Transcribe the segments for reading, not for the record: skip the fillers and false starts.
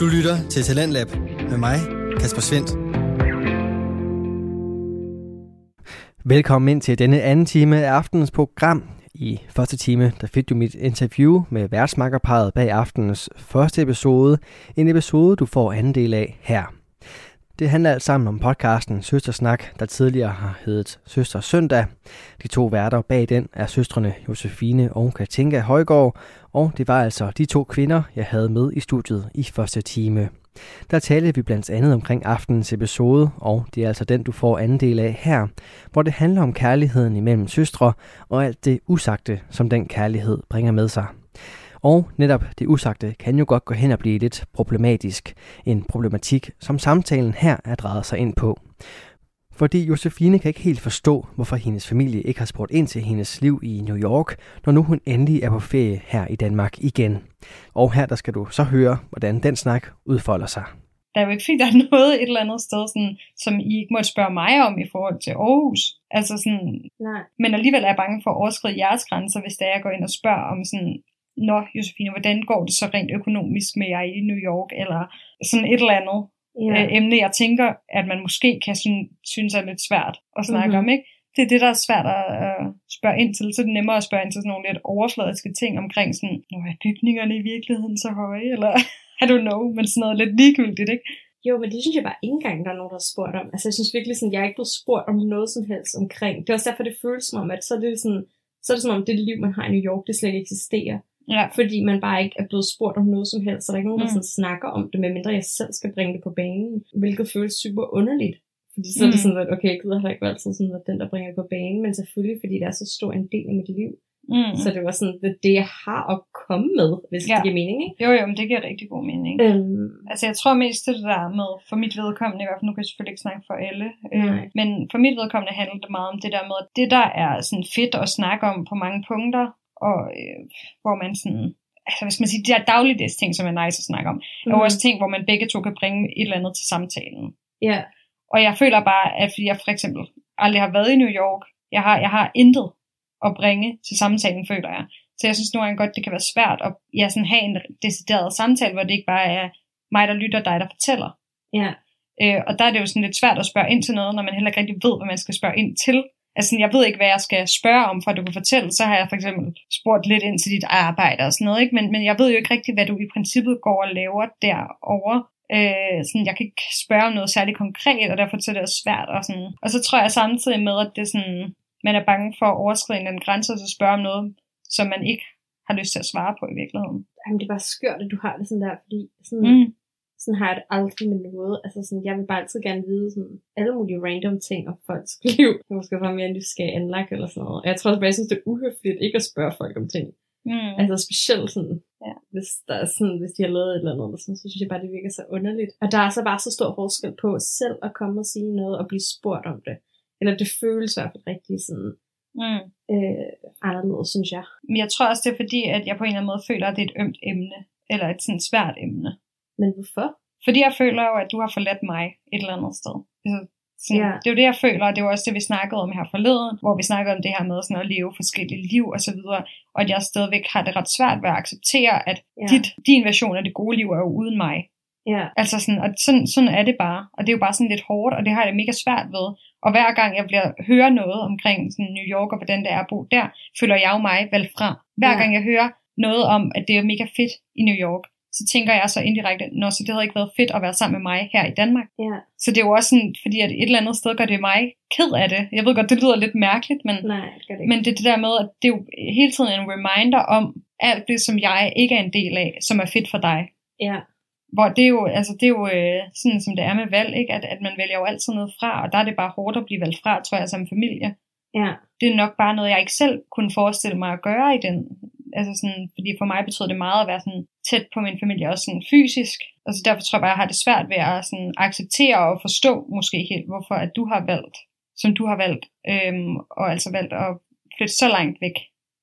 Du lytter til Talentlab med mig, Kasper Svindt. Velkommen ind til denne anden time af aftenens program. I første time der fik du mit interview med værtsmakkerparet bag aftenens første episode. En episode, du får anden del af her. Det handler alt sammen om podcasten Søstersnak, der tidligere har heddet Søstersøndag. De to værter bag den er søstrene Josefine og Katinka Højgaard, og det var altså de to kvinder, jeg havde med i studiet i første time. Der talte vi blandt andet omkring aftenens episode, og det er altså den, du får anden del af her, hvor det handler om kærligheden imellem søstre og alt det usagte, som den kærlighed bringer med sig. Og netop det usagte kan jo godt gå hen og blive lidt problematisk. En problematik, som samtalen her er drejet sig ind på. Fordi Josefine kan ikke helt forstå, hvorfor hendes familie ikke har spurgt ind til hendes liv i New York, når nu hun endelig er på ferie her i Danmark igen. Og her der skal du så høre, hvordan den snak udfolder sig. Der er jo ikke fordi, der er noget et eller andet sted, sådan, som I ikke måtte spørge mig om i forhold til Aarhus. Altså sådan, nej. Men alligevel er jeg bange for at overskride jeres grænser, hvis der jeg går ind og spørger om sådan... Nå, Josefine, hvordan går det så rent økonomisk med jer i New York, eller sådan et eller andet emne, jeg tænker, at man måske kan synes er lidt svært at snakke om, ikke? Det er det, der er svært at spørge ind til, så er det nemmere at spørge ind til sådan nogle lidt overfladiske ting omkring sådan, nå, er bygningerne i virkeligheden så høje, eller I don't know, men sådan noget lidt ligegyldigt, ikke? Jo, men det synes jeg bare ikke engang, der er nogen, der har spurgt om. Altså, jeg synes virkelig sådan, jeg er ikke blevet spurgt om noget som helst omkring. Det er også derfor, det føles som om, at så er det som om det liv, man har i New York, det slet ikke eksisterer. Ja. Fordi man bare ikke er blevet spurgt om noget som helst, så der er ikke nogen, der sådan snakker om det, medmindre jeg selv skal bringe det på banen, hvilket føles super underligt. Fordi så er det sådan, at okay, Gud har ikke altid sådan været den, der bringer det på banen, men selvfølgelig, fordi det er så stor en del af mit liv. Mm. Så det var sådan, det jeg har at komme med, hvis det giver mening, ikke? Jo, men det giver rigtig god mening. Altså jeg tror mest det der med, for mit vedkommende, i hvert fald nu kan jeg selvfølgelig ikke snakke for alle, men for mit vedkommende handler det meget om det der med, at det der er sådan fedt at snakke om på mange punkter, og hvor man sådan, altså hvis man siger, de der dagligdags ting, som er nice at snakke om, er jo også ting, hvor man begge to kan bringe et eller andet til samtalen. Yeah. Og jeg føler bare, at fordi jeg for eksempel aldrig har været i New York, jeg har intet at bringe til samtalen, føler jeg. Så jeg synes nogle gange godt, det kan være svært at sådan have en decideret samtale, hvor det ikke bare er mig, der lytter, dig, der fortæller. Yeah. Og der er det jo sådan lidt svært at spørge ind til noget, når man heller ikke rigtig ved, hvad man skal spørge ind til. Altså, jeg ved ikke, hvad jeg skal spørge om, for at du kan fortælle. Så har jeg for eksempel spurgt lidt ind til dit arbejde og sådan noget, ikke? Men jeg ved jo ikke rigtigt, hvad du i princippet går og laver derovre. Sådan, jeg kan ikke spørge om noget særligt konkret, og derfor så er det også svært. Og, sådan. Og så tror jeg samtidig med, at det sådan, man er bange for at overskride en grænse, og så spørge om noget, som man ikke har lyst til at svare på i virkeligheden. Jamen, det er bare skørt, at du har det sådan der, fordi sådan... Sådan har jeg det aldrig med noget. Altså sådan, jeg vil bare altid gerne vide sådan, alle mulige random ting om folks liv. Det måske bare mere, end du skal anlagt eller sådan noget. Jeg tror også bare, jeg synes, det er uhøfligt ikke at spørge folk om ting. Altså specielt sådan, hvis der er sådan, hvis de har lavet et eller andet, sådan, så synes jeg bare, det virker så underligt. Og der er så bare så stor forskel på selv at komme og sige noget og blive spurgt om det. Eller det føles i hvert fald rigtig sådan... anderledes, synes jeg. Men jeg tror også, det er fordi, at jeg på en eller anden måde føler, at det er et ømt emne. Eller et sådan svært emne. Men hvorfor? Fordi jeg føler jo, at du har forladt mig et eller andet sted. Så, det er jo det, jeg føler, og det var også det, vi snakkede om her forleden, hvor vi snakkede om det her med sådan at leve forskellige liv og så videre, og at jeg stadigvæk har det ret svært ved at acceptere, at din version af det gode liv er jo uden mig. Altså sådan, og sådan er det bare, og det er jo bare sådan lidt hårdt, og det har jeg det mega svært ved. Og hver gang jeg hører noget omkring sådan New York og hvordan det er at bo der, føler jeg jo mig valgt fra. Hver gang jeg hører noget om, at det er mega fedt i New York, så tænker jeg så indirekte, nå, så det havde ikke været fedt at være sammen med mig her i Danmark. Så det er jo også sådan, fordi at et eller andet sted gør det mig ked af det. Jeg ved godt, det lyder lidt mærkeligt, men, nej, det gør det ikke. Men det er det der med, at det er jo hele tiden en reminder om alt det, som jeg ikke er en del af, som er fedt for dig. Hvor det er jo, altså det er jo sådan, som det er med valg, ikke? At man vælger jo altid noget fra, og der er det bare hårdt at blive valgt fra, tror jeg, som familie. Det er nok bare noget, jeg ikke selv kunne forestille mig at gøre i den. Altså sådan, fordi for mig betød det meget at være sådan tæt på min familie, også sådan fysisk. Og så derfor tror jeg bare, jeg har det svært ved at sådan acceptere og forstå måske helt, hvorfor at du har valgt, som du har valgt, og altså valgt at flytte så langt væk.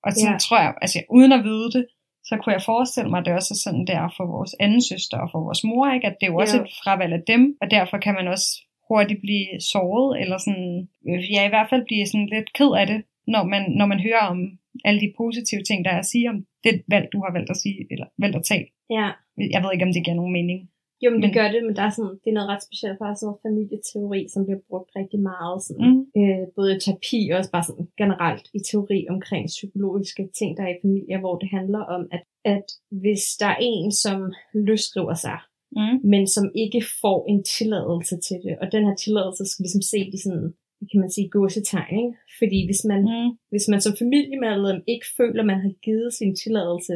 Og sådan tror jeg, altså uden at vide det, så kunne jeg forestille mig, at det også er sådan der for vores anden søster og for vores mor, ikke? At det er jo også et fravalg af dem, og derfor kan man også hurtigt blive såret, eller sådan, i hvert fald blive sådan lidt ked af det, når man hører om alle de positive ting, der er at sige om det valg, du har valgt at sige, eller valgt at tage. Jeg ved ikke, om det giver nogen mening. Jo, men det gør det, men der er sådan, det er noget ret specielt, for der er sådan noget familieteori, som bliver brugt rigtig meget, sådan, både i terapi og også bare sådan generelt i teori omkring psykologiske ting, der er i familier, hvor det handler om, at hvis der er en, som løsriver sig, men som ikke får en tilladelse til det, og den her tilladelse skal ligesom se i sådan, kan man sige, gåsetegn, ikke? Fordi hvis man som familiemedlem ikke føler, man har givet sin tilladelse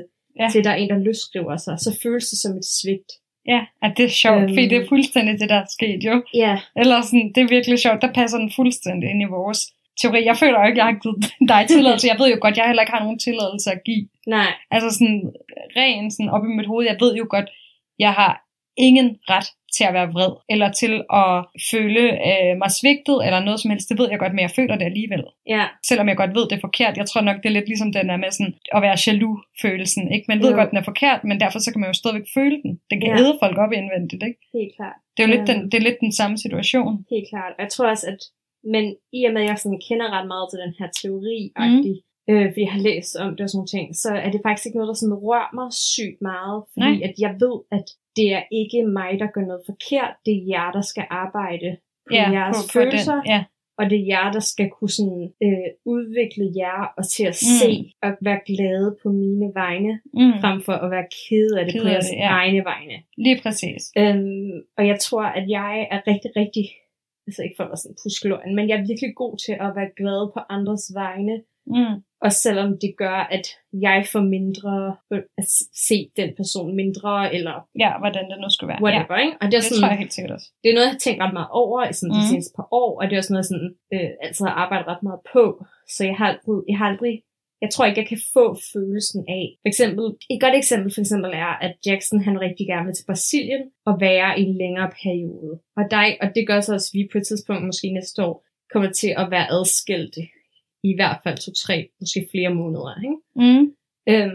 til, at der er en, der løsriver sig, så føles det som et svigt. Ja, at det er sjovt, fordi det er fuldstændig det, der er sket jo. Yeah. Eller sådan, det er virkelig sjovt, der passer den fuldstændig ind i vores teori. Jeg føler jo ikke, at jeg har givet dig tilladelse. Jeg ved jo godt, jeg heller ikke har nogen tilladelse at give. Nej. Altså sådan, rent sådan op i mit hoved, jeg ved jo godt, jeg har ingen ret til at være vred, eller til at føle mig svigtet, eller noget som helst. Det ved jeg godt, men jeg føler det alligevel. Yeah. Selvom jeg godt ved, det er forkert. Jeg tror nok, det er lidt ligesom den der med sådan, at være jaloux-følelsen. Ikke? Man ved godt, den er forkert, men derfor så kan man jo stadigvæk føle den. Den kan æde folk op indvendigt. Ikke? Helt klart. Det er jo lidt, det er lidt den samme situation. Helt klart. Jeg tror også, at men i og med, at jeg sådan kender ret meget til den her teori-agtig, fordi jeg har læst om det og sådan nogle ting, så er det faktisk ikke noget, der sådan rører mig sygt meget. Fordi at jeg ved, at det er ikke mig, der gør noget forkert. Det er jer, der skal arbejde på jeres følelser. Og det er jer, der skal kunne sådan, udvikle jer og til at se og være glade på mine vegne, frem for at være ked af det på jeres egne vegne. Lige præcis. Og jeg tror, at jeg er rigtig, rigtig, altså ikke for at være sådan puskeløjen, men jeg er virkelig god til at være glad på andres vegne. Og selvom det gør, at jeg får mindre at se den person mindre, eller ja, hvordan det nu skulle være. Whatever, ikke? Og det er sådan, tror jeg helt sikkert også. Det er noget, jeg har tænkt ret meget over i de seneste par år, og det er også noget, jeg sådan, altid har arbejdet ret meget på. Så jeg tror ikke, jeg kan få følelsen af. For eksempel, et godt eksempel for eksempel er, at Jackson han rigtig gerne vil til Brasilien og være i en længere periode. Og det gør så også, at vi på et tidspunkt, måske næste år, kommer til at være adskilte. I hvert fald 2-3, måske flere måneder, ikke?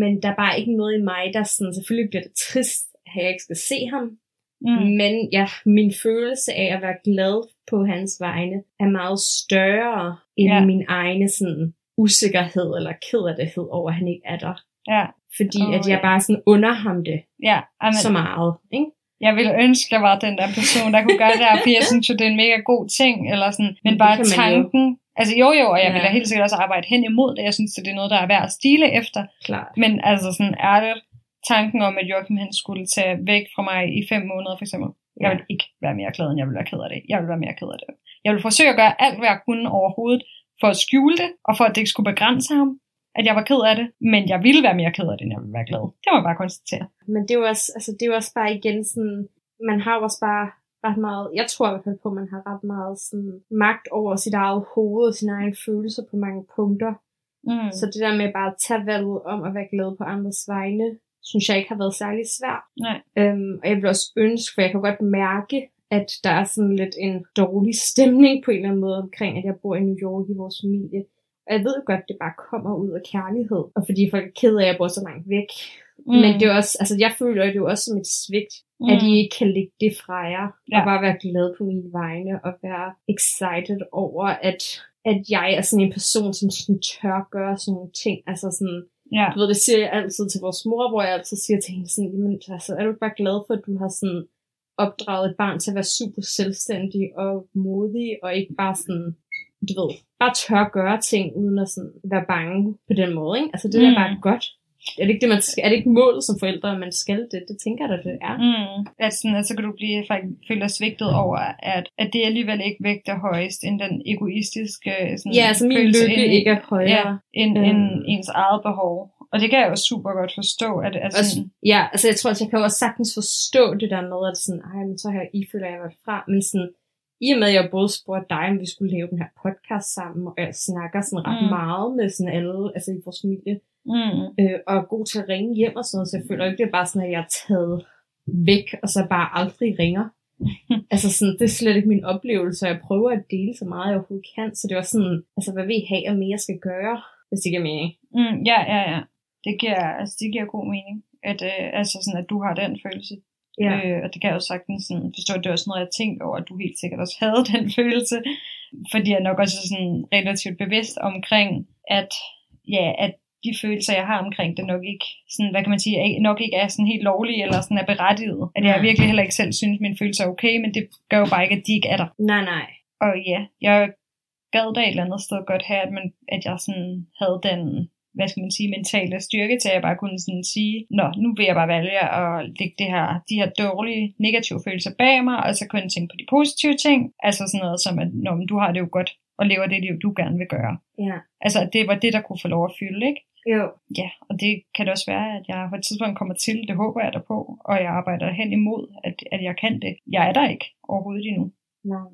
Men der er bare ikke noget i mig, der sådan, selvfølgelig bliver det trist, at jeg ikke skal se ham. Men min følelse af at være glad på hans vegne, er meget større end min egne sådan, usikkerhed eller kederlighed over, at han ikke er der. Ja. Fordi at jeg bare sådan under ham det så meget, ikke? Jeg ville ønske, at jeg var den der person, der kunne gøre det her, fordi jeg synes jo, det er en mega god ting, eller sådan, men bare tanken. Altså jo, og jeg vil da helt sikkert også arbejde hen imod det. Jeg synes, det er noget, der er værd at stile efter. Klar. Men altså sådan ærligt, tanken om, at Joachim han skulle tage væk fra mig i 5 måneder for eksempel. Jeg vil ikke være mere glad, end jeg vil være ked af det. Jeg vil være mere ked af det. Jeg vil forsøge at gøre alt, hvad jeg kunne overhovedet, for at skjule det, og for at det ikke skulle begrænse ham, at jeg var ked af det. Men jeg ville være mere ked af det, end jeg ville være glad. Det må jeg bare konstatere. Men det er jo også, altså, det er jo også bare igen sådan, man har også bare ret meget, jeg tror i hvert fald på, at man har ret meget sådan, magt over sit eget hoved og sine egne følelser på mange punkter. Så det der med bare at tage valget om at være glad på andres vegne, synes jeg ikke har været særlig svært. Nej. Og jeg vil også ønske, for jeg kan godt mærke, at der er sådan lidt en dårlig stemning på en eller anden måde omkring, at jeg bor i New York i vores familie. Og jeg ved godt, at det bare kommer ud af kærlighed. Og fordi folk er ked af, at jeg bor så langt væk. Men det er også, altså jeg føler det jo også som et svigt, at I ikke kan lægge det fra jer, og bare være glad på mine vegne, og være excited over, at jeg er sådan en person, som sådan tør gøre sådan nogle ting. Altså sådan, du ved, det siger jeg altid til vores mor, hvor jeg altid siger til hende sådan, men altså, er du ikke bare glad for, at du har sådan opdraget et barn til at være super selvstændig og modig, og ikke bare sådan, du ved, bare tør gøre ting, uden at sådan være bange på den måde, ikke? Altså det er bare godt. Er det ikke målet som forældre, at man skal det? Det tænker jeg da, det er. Så kan du føle dig svigtet over, at det alligevel ikke vægter højst, end den egoistiske sådan, altså min lykke ikke er højere. End ens eget behov. Og det kan jeg jo super godt forstå. Altså jeg tror, at jeg kan jo også sagtens forstå det der med, at sådan, men så her ifølger jeg været fra, men sådan, i og med, at jeg både spurgte dig, om vi skulle lave den her podcast sammen, og jeg snakker sådan ret meget med sådan alle, altså i vores familie, og er god til at ringe hjem og sådan noget, så jeg føler ikke, det er bare sådan, at jeg er taget væk, og så bare aldrig ringer. Altså sådan, det er slet ikke min oplevelse, og jeg prøver at dele så meget, jeg overhovedet kan, så det var sådan, altså hvad vil I have, og mere skal gøre, hvis det giver mening? Ja. Det giver god mening, at, altså sådan, at du har den følelse. Ja. Og det kan jeg jo sagtens sådan, forstå, at det er også noget, jeg tænkte over, at du helt sikkert også havde den følelse, fordi jeg nok også er sådan relativt bevidst omkring, at de følelser, jeg har omkring det, nok ikke, sådan, hvad kan man sige, nok ikke er sådan helt lovlige, eller sådan er berettiget. At jeg virkelig heller ikke selv synes, mine følelser er okay, men det gør jo bare ikke, at de ikke er der. Nej, nej. Og ja, jeg gad da et eller andet sted godt her, at jeg sådan havde den, hvad skal man sige, mentale styrke til, at jeg bare kunne sådan sige, nå, nu vil jeg bare vælge at lægge de her dårlige, negative følelser bag mig, og så kunne tænke på de positive ting, altså sådan noget som, at nå, men du har det jo godt, og lever det liv, du gerne vil gøre. Ja. Altså, det var det, der kunne få lov at fylde, ikke? Jo. Ja, og det kan det også være, at jeg på et tidspunkt kommer til, det håber jeg derpå, og jeg arbejder hen imod, at jeg kan det. Jeg er der ikke overhovedet endnu.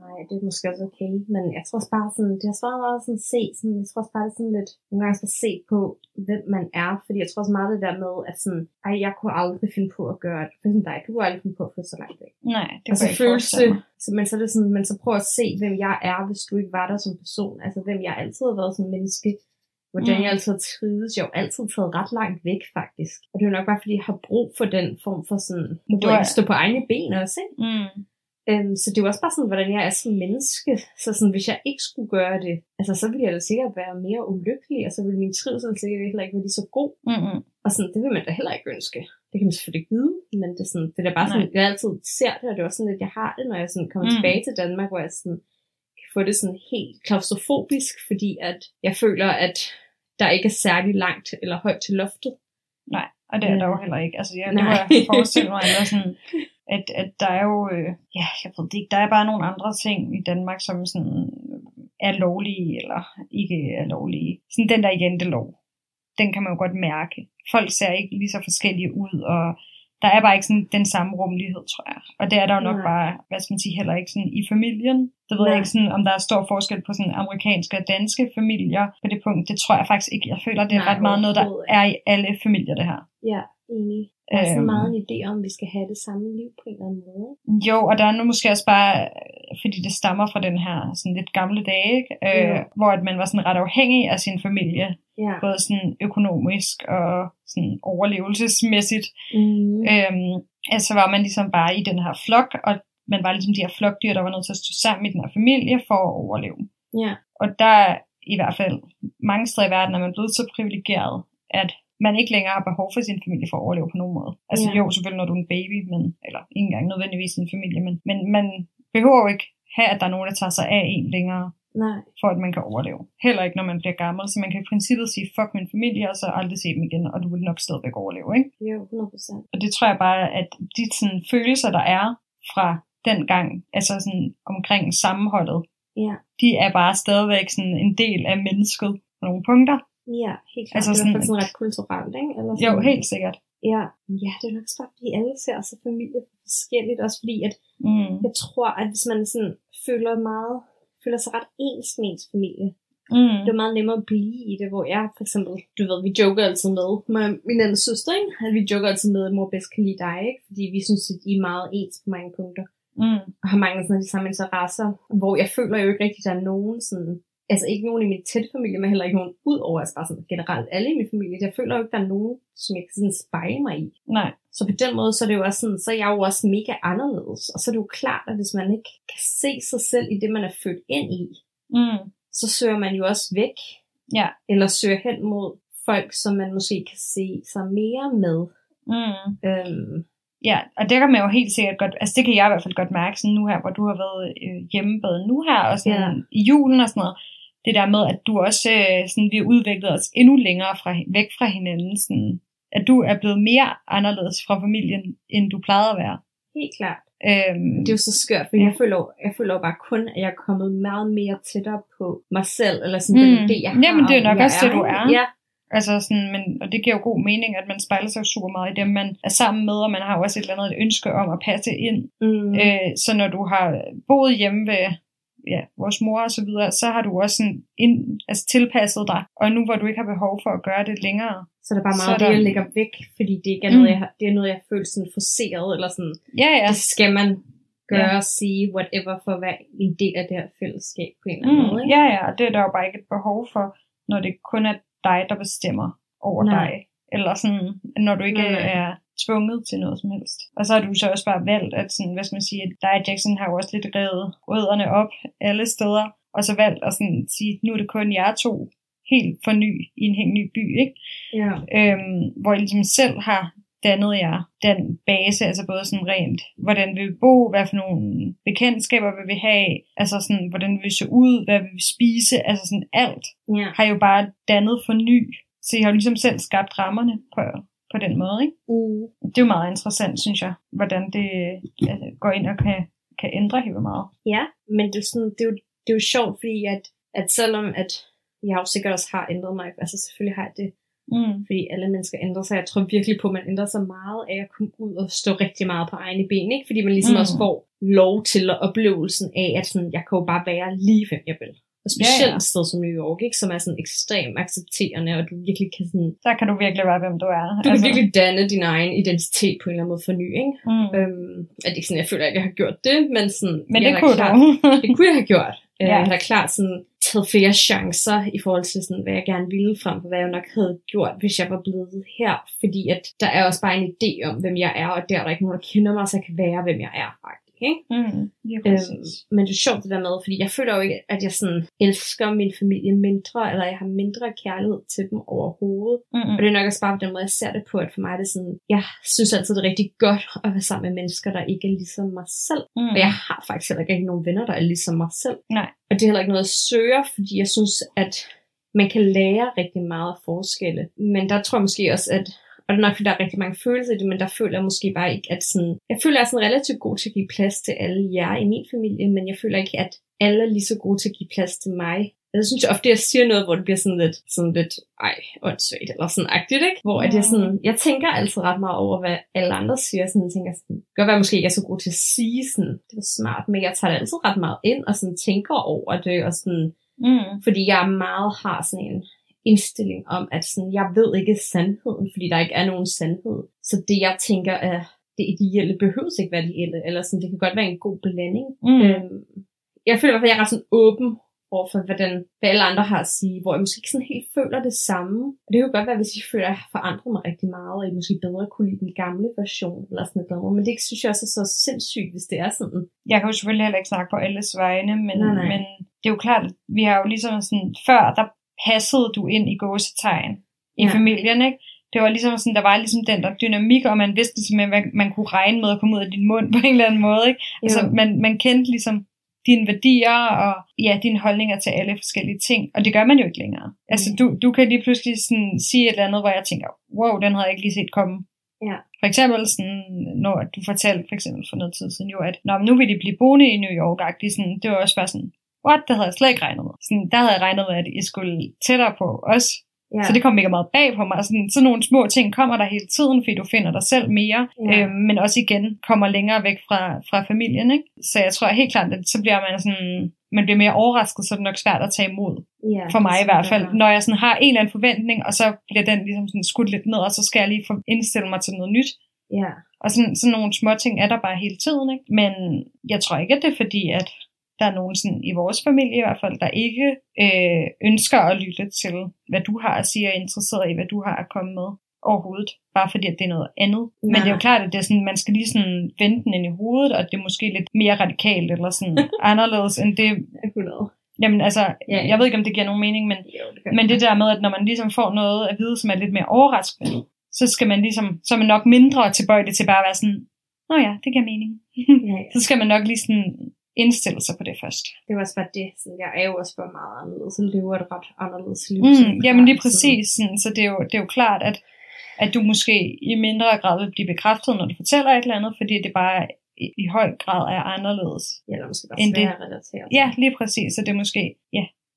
Nej, det er måske også okay, men jeg tror også bare sådan, det har svaret også sådan se, sådan, jeg tror også bare sådan lidt, nogle gange skal se på, hvem man er, fordi jeg tror også meget det der med, at sådan, ej, jeg kunne aldrig finde på at gøre det, sådan dig, du kunne aldrig finde på at flytte så langt væk. Nej, det var altså, ikke forstået. Men så er det sådan, men så prøv at se, hvem jeg er, hvis du ikke var der som person, altså hvem jeg altid har været som menneske, hvordan jeg altid har trides, jeg har altid taget ret langt væk faktisk, og det er nok bare fordi, jeg har brug for den form for sådan, du ikke stå på egne ben også, ikke? Mm. Så det er også bare sådan, hvordan jeg er som menneske. Så sådan, hvis jeg ikke skulle gøre det, altså så ville jeg da sikkert være mere ulykkelig, og så ville min trivsel sikkert heller ikke være lige så god. Mm-hmm. Og sådan, det vil man da heller ikke ønske. Det kan man selvfølgelig vide, men det er, sådan, det er da bare sådan, jeg altid ser det, og det er også sådan, at jeg har det, når jeg sådan kommer tilbage til Danmark, hvor jeg sådan, kan få det sådan helt klaustrofobisk, fordi at jeg føler, at der ikke er særlig langt eller højt til loftet. Nej, og det er der jo heller ikke. Altså, det må jeg forestille mig, eller sådan... At der er jo, ja, jeg ved det ikke, der er bare nogle andre ting i Danmark, som sådan er lovlige eller ikke er lovlige. Sådan den der jantelov, den kan man jo godt mærke. Folk ser ikke lige så forskellige ud, og der er bare ikke sådan den samme rummelighed, tror jeg. Og det er der jo nok bare, hvad skal man sige, heller ikke sådan i familien. Så ved jeg ikke sådan, om der er stor forskel på sådan amerikanske og danske familier på det punkt. Det tror jeg faktisk ikke. Jeg føler, det er ret meget noget, der er i alle familier, det her. Ja, enig. Der er så meget en idé om, at vi skal have det samme liv på en eller anden måde. Jo, og der er nu måske også bare, fordi det stammer fra den her sådan lidt gamle dage, ikke? Hvor at man var sådan ret afhængig af sin familie, både sådan økonomisk og sådan overlevelsesmæssigt. Altså var man ligesom bare i den her flok, og man var ligesom de her flokdyr, der var nødt til at stå sammen i den her familie for at overleve. Yeah. Og der i hvert fald mange steder i verden er man blevet så privilegeret, at man ikke længere har behov for sin familie for at overleve på nogen måde. Altså jo, selvfølgelig når du er en baby, men, eller ikke engang nødvendigvis sin familie, men man behøver jo ikke have, at der er nogen, der tager sig af en længere, for at man kan overleve. Heller ikke, når man bliver gammel, så man kan i princippet sige, fuck min familie, og så aldrig se dem igen, og du vil nok stadigvæk overleve, ikke? Jo, 100%. Og det tror jeg bare, at de sådan, følelser, der er fra den gang, altså sådan, omkring sammenholdet, de er bare stadigvæk sådan, en del af mennesket på nogle punkter. Ja, helt klart. Altså sådan, det er sådan ret kulturelt, ikke? Eller sådan, jo, helt sikkert. Ja, ja, det er nok bare, fordi alle ser så familie forskelligt, også fordi, at jeg tror, at hvis man sådan føler sig ret ens med ens familie, det er meget nemmere at blive i det, hvor jeg for eksempel, du ved, vi joker altid med min anden søster, ikke? At vi joker altid med, at mor bedst kan lide dig, ikke? Fordi vi synes, at I er meget ens på mange punkter, og har mange sådan de samme interesser, hvor jeg føler jo ikke rigtig, der er nogen sådan... Altså ikke nogen i min tætte familie, men heller ikke nogen ud over, altså bare sådan generelt alle i min familie. Jeg føler jo ikke, der er nogen, som jeg kan sådan spejle mig i. Nej. Så på den måde, så er det jo også sådan, så er jeg jo også mega anderledes. Og så er det jo klart, at hvis man ikke kan se sig selv i det, man er født ind i, så søger man jo også væk. Ja. Eller søger hen mod folk, som man måske kan se sig mere med. Ja, og det kan man jo helt sikkert godt, altså det kan jeg i hvert fald godt mærke, sådan nu her, hvor du har været hjemmebadet nu her, og sådan i julen og sådan noget, det der med, at du også, sådan vi har udviklet os endnu længere væk fra hinanden, sådan, at du er blevet mere anderledes fra familien, end du plejede at være. Helt klart. Det er jo så skørt, for jeg føler bare kun, at jeg er kommet meget mere tættere på mig selv, eller sådan den idé, jeg har. Jamen det er nok også det, du er. Ja. Altså sådan, men, og det giver jo god mening, at man spejler sig super meget i dem, man er sammen med, og man har også et eller andet et ønske om at passe ind. Så når du har boet hjemme ved vores mor og så videre, så har du også sådan tilpasset dig. Og nu hvor du ikke har behov for at gøre det længere. Så er der bare meget det, jeg lægger væk, fordi det ikke er noget, det er noget, jeg føler sådan forceret, eller sådan, det skal man gøre og sige, whatever, for at være en del af det her fællesskab på en eller anden måde. Ikke? Ja, ja, det er der jo bare ikke et behov for, når det kun er dig, der bestemmer over dig, eller sådan, når du ikke er tvunget til noget som helst. Og så har du så også bare valgt, at sådan, hvad skal man sige, at dig og Jackson har jo også lidt revet rødderne op alle steder, og så valgt at sådan sige, nu er det kun jer to helt forny i en helt ny by, ikke? Ja. Hvor I ligesom selv har dannet jer den base, altså både sådan rent, hvordan vil vi bo, hvad for nogle bekendtskaber vil vi have, altså sådan, hvordan vil vi se ud, hvad vil vi spise, altså sådan alt, ja, har jo bare dannet forny, så I har jo ligesom selv skabt rammerne på den måde, ikke? Mm. Det er jo meget interessant, synes jeg, hvordan det altså, går ind og kan ændre helt meget. Ja, men det er, sådan, det er jo sjovt, fordi at selvom at jeg jo sikkert også har ændret mig, altså selvfølgelig har jeg det, fordi alle mennesker ændrer sig. Jeg tror virkelig på, at man ændrer sig meget af at komme ud og stå rigtig meget på egne ben, ikke? Fordi man ligesom også får lov til oplevelsen af, at sådan, jeg kan jo bare være lige, hvem jeg vil. Og specielt et sted som New York, ikke? Som er sådan ekstremt accepterende, og du virkelig kan sådan... Der kan du virkelig være, hvem du er. Du kan virkelig danne din egen identitet på en eller anden måde forny, ikke? Det ikke sådan, jeg føler, at jeg har gjort det, men sådan... Men det kunne klart, det kunne jeg have gjort. Ja. Jeg har klart sådan taget flere chancer i forhold til sådan, hvad jeg gerne ville frem for, hvad jeg nok havde gjort, hvis jeg var blevet her. Fordi at der er også bare en idé om, hvem jeg er, og der er der ikke nogen, der kender mig, så jeg kan være, hvem jeg er, faktisk. Okay? Men det er sjovt det der med, fordi jeg føler jo ikke, at jeg sådan elsker min familie mindre, eller jeg har mindre kærlighed til dem overhovedet. Og det er nok også bare på den måde, jeg ser det på, at for mig det er sådan, jeg synes altid, det er rigtig godt at være sammen med mennesker, der ikke er ligesom mig selv. Og jeg har faktisk heller ikke nogen venner, der er ligesom mig selv. Nej. Og det er heller ikke noget, jeg søger, fordi jeg synes, at man kan lære rigtig meget af forskelle. Men der tror jeg måske også, at og det er nok, fordi der er rigtig mange følelser i det, men der føler jeg måske bare ikke, at sådan... Jeg føler, jeg er sådan relativt god til at give plads til alle jer i min familie, men jeg føler ikke, at alle er lige så gode til at give plads til mig. Jeg synes ofte, at jeg siger noget, hvor det bliver sådan lidt åndssvagt, eller sådan-agtigt, ikke? Hvor at jeg sådan... Jeg tænker altid ret meget over, hvad alle andre siger, sådan jeg tænker sådan... Det kan godt være, at jeg måske ikke er så god til at sige sådan... Det var smart, men jeg tager det altid ret meget ind, og sådan tænker over det, og sådan... Fordi jeg meget har sådan en... indstilling om, at sådan, jeg ved ikke sandheden, fordi der ikke er nogen sandhed. Så det, jeg tænker, er det ideelle behøves ikke være ideelle, eller sådan, det kan godt være en god blanding. Jeg føler i hvert fald, at jeg er ret sådan åben overfor, hvad alle andre har at sige, hvor jeg måske ikke sådan helt føler det samme. Og det kan jo godt være, hvis I føler, at jeg har forandret mig rigtig meget, og I måske bedre kunne lide den gamle version, eller sådan noget, men det synes jeg også er så sindssygt, hvis det er sådan. Jeg kan jo selvfølgelig heller ikke snakke på alles vegne, men det er jo klart, vi har jo ligesom sådan, før der passede du ind i gåsetegn i familien, ikke? Det var ligesom sådan, der var ligesom den der dynamik, og man vidste ligesom, at man kunne regne med at komme ud af din mund på en eller anden måde, ikke? Altså, man kendte ligesom dine værdier og ja, dine holdninger til alle forskellige ting, og det gør man jo ikke længere. Altså, du kan lige pludselig sådan sige et eller andet, hvor jeg tænker, wow, den havde jeg ikke lige set komme. Ja. For eksempel, sådan, når du fortalte for noget tid siden jo, at nu vil de blive boende i New York-agtigt, sådan, det var også bare sådan, what, det havde jeg slet ikke regnet med. Sådan, der havde jeg regnet med, at I skulle tættere på os. Yeah. Så det kom mega meget bag på mig. Sådan nogle små ting kommer der hele tiden, fordi du finder dig selv mere. Men også igen kommer længere væk fra familien, ikke? Så jeg tror helt klart, at så bliver man sådan... Man bliver mere overrasket, så er det nok svært at tage imod. Yeah, for mig i hvert fald. Når jeg sådan har en eller anden forventning, og så bliver den ligesom sådan skudt lidt ned, og så skal jeg lige indstille mig til noget nyt. Yeah. Og sådan nogle små ting er der bare hele tiden, ikke? Men jeg tror ikke, at det er fordi, at... Der er nogen sådan, i vores familie i hvert fald, der ikke ønsker at lytte til, hvad du har at sige og er interesseret i, hvad du har at komme med overhovedet. Bare fordi, at det er noget andet. Nej. Men det er jo klart, at det er sådan, man skal lige sådan vende den ind i hovedet, og det er måske lidt mere radikalt eller sådan anderledes end det. Jamen altså, jeg ved ikke, om det giver nogen mening, men, jo, men det der med, at når man ligesom får noget at vide, som er lidt mere overraskende, så skal man ligesom, så er man nok mindre tilbøjelig til bare at være sådan, nå ja, det giver mening. Så skal man nok lige sådan... indstille sig på det først. Det var også bare det. Sådan, jeg er jo også bare meget anderledes, så lever et ret anderledes liv. Jamen lige præcis. Så det er jo klart, at du måske i mindre grad vil blive bekræftet, når du fortæller et eller andet, fordi det bare i høj grad er anderledes. Ja, det er måske bare sværere at relatere til. Ja, lige præcis. Så det er måske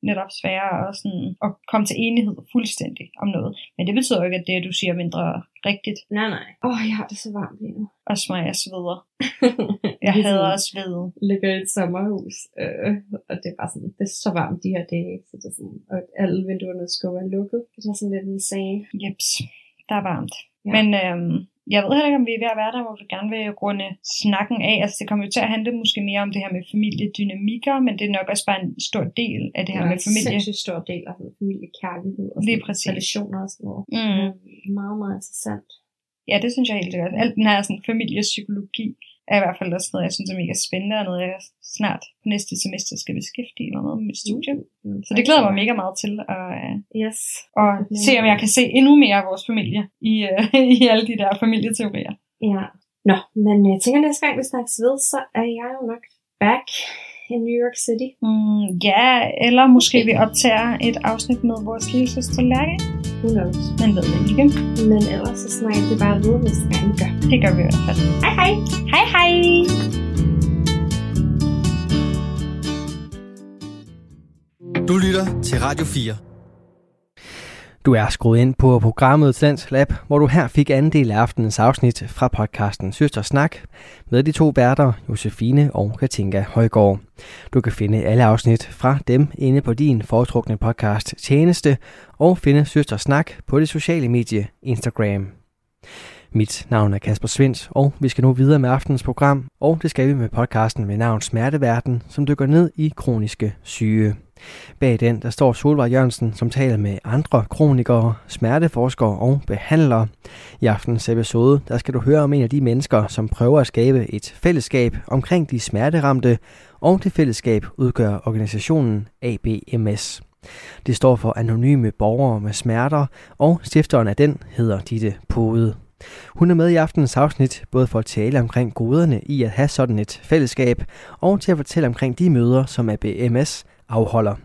netop sværere at, sådan, at komme til enighed fuldstændig om noget. Men det betyder jo ikke, at det, du siger, er mindre rigtigt. Nej. Jeg har det så varmt lige nu. Og så jeg sveder. Jeg hader at svede. Ligger i et sommerhus, og det er bare sådan, det er så varmt de her dage, så det er sådan, og alle vinduerne skal være lukket. Det er sådan lidt en sage. Jeps, der er varmt. Ja. Men jeg ved heller ikke, om vi er ved at være der, hvor vi gerne vil runde snakken af. Altså, det kommer jo til at handle måske mere om det her med familiedynamikker, men det er nok også bare en stor del af det her med familie. Det er en sindssygt stor del af familiekærlighed og relationer og sådan noget. Meget, meget interessant. Ja, det synes jeg helt godt. Alt den her sådan, familiepsykologi, er i hvert fald også noget, jeg synes er mega spændende, og noget, jeg snart næste semester skal beskæftige mig med mit studie. Så det glæder mig mega meget til at yes. Og se, om jeg kan se endnu mere af vores familie i alle de der familieteorier. Ja. Nå, men jeg tænker næste gang, vi snakkes ved, så er jeg jo nok back i New York City. Ja, eller måske vi optager et afsnit med vores lille søster Lærke. Who knows? Man ved det ikke. Men ellers så snakker vi bare ved, hvis vi gør. Det gør vi i hvert fald. Hej hej! Hej hej! Du lytter til Radio 4. Du er skruet ind på programmet Dansk Lab, hvor du her fik anden del af aftenens afsnit fra podcasten Søstersnak med de to værter, Josefine og Katinka Højgaard. Du kan finde alle afsnit fra dem inde på din foretrukne podcast tjeneste og finde Søstersnak på det sociale medie Instagram. Mit navn er Kasper Svindt, og vi skal nu videre med aftenens program, og det skal vi med podcasten med navn Smerteverden, som dykker ned i kroniske syge. Bag den der står Solvej Jørgensen, som taler med andre kronikere, smerteforskere og behandlere. I aftenens episode der skal du høre om en af de mennesker, som prøver at skabe et fællesskab omkring de smerteramte, og det fællesskab udgør organisationen ABMS. Det står for Anonyme Borgere med Smerter, og stifteren af den hedder Ditte Pude. Hun er med i aftenens afsnit, både for at tale omkring goderne i at have sådan et fællesskab, og til at fortælle omkring de møder, som ABMS afholder.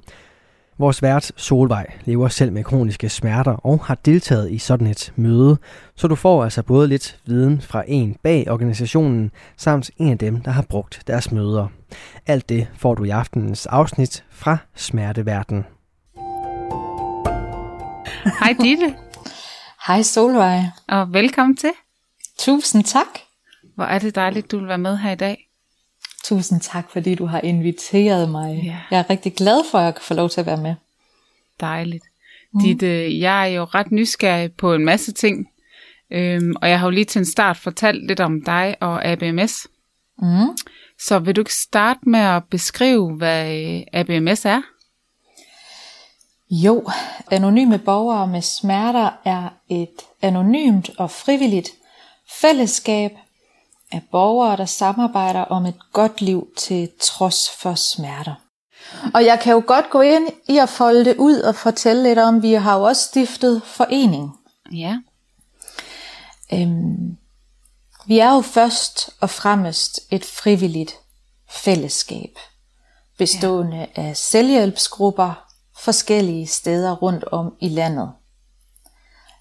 Vores vært Solvej lever selv med kroniske smerter og har deltaget i sådan et møde, så du får altså både lidt viden fra en bag organisationen, samt en af dem, der har brugt deres møder. Alt det får du i aftenens afsnit fra Smerteverden. Hej Ditte. Hej Solvej. Og velkommen til. Tusind tak. Hvor er det dejligt, du vil være med her i dag. Tusind tak, fordi du har inviteret mig. Ja. Jeg er rigtig glad for, at jeg kan få lov til at være med. Dejligt. Jeg er jo ret nysgerrig på en masse ting. Og jeg har jo lige til en start fortalt lidt om dig og ABMS. Så vil du ikke starte med at beskrive, hvad ABMS er? Jo, Anonyme Borgere med Smerter er et anonymt og frivilligt fællesskab af borgere, der samarbejder om et godt liv til trods for smerter. Og jeg kan jo godt gå ind i at folde det ud og fortælle lidt om, vi har jo også stiftet forening. Ja. Vi er jo først og fremmest et frivilligt fællesskab, bestående af selvhjælpsgrupper forskellige steder rundt om i landet.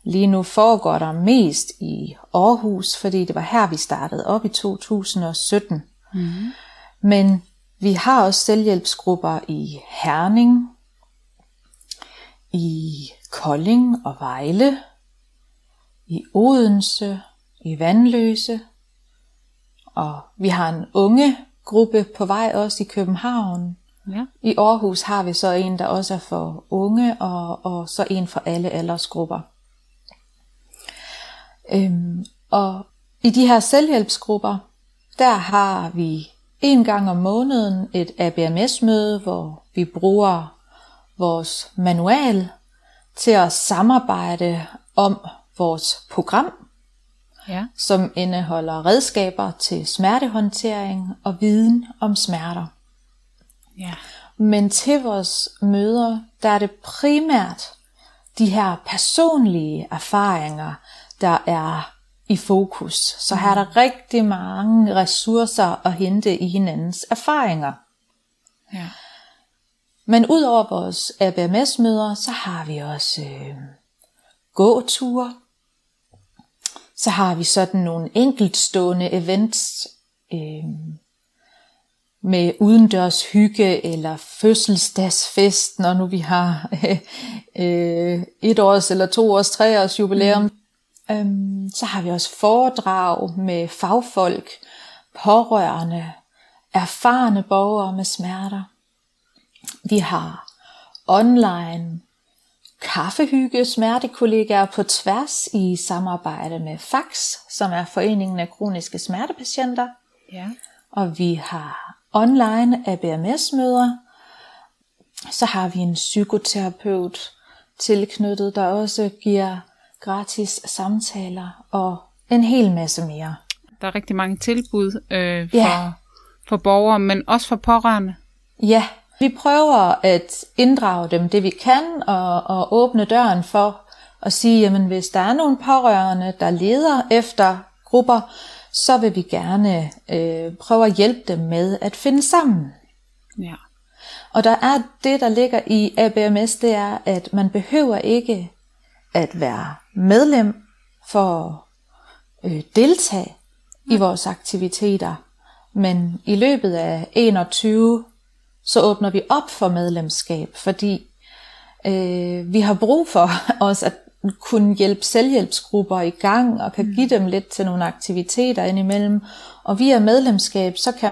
Lige nu foregår der mest i Aarhus, fordi det var her, vi startede op i 2017. Men vi har også selvhjælpsgrupper i Herning, i Kolding og Vejle, i Odense, i Vandløse. Og vi har en unge gruppe på vej også i København. Ja. I Aarhus har vi så en, der også er for unge, og så en for alle aldersgrupper. Og i de her selvhjælpsgrupper, der har vi en gang om måneden et ABMS-møde, hvor vi bruger vores manual til at samarbejde om vores program, som indeholder redskaber til smertehåndtering og viden om smerter. Ja. Men til vores møder, der er det primært de her personlige erfaringer, der er i fokus. Så her er der rigtig mange ressourcer at hente i hinandens erfaringer. Ja. Men ud over vores ABMS-møder, så har vi også gåture. Så har vi sådan nogle enkeltstående events med udendørs hygge eller fødselsdagsfest, når nu vi har et års eller to års, tre års jubilæum. Så har vi også foredrag med fagfolk, pårørende, erfarne borgere med smerter. Vi har online kaffehygge, smertekollegaer på tværs i samarbejde med FAKS, som er Foreningen af Kroniske Smertepatienter. Ja. Og vi har online ABMS-møder. Så har vi en psykoterapeut tilknyttet, der også giver gratis samtaler og en hel masse mere. der er rigtig mange tilbud for borgere, men også for pårørende. Ja, vi prøver at inddrage dem det vi kan, og åbne døren for at sige, jamen hvis der er nogle pårørende, der leder efter grupper, så vil vi gerne prøve at hjælpe dem med at finde sammen. Ja. Og der er det, der ligger i ABMS, det er, at man behøver ikke at være medlem for at deltage i vores aktiviteter. Men i løbet af 2021, så åbner vi op for medlemskab, fordi vi har brug for os at kunne hjælpe selvhjælpsgrupper i gang, og kan give dem lidt til nogle aktiviteter indimellem. Og via medlemskab, så kan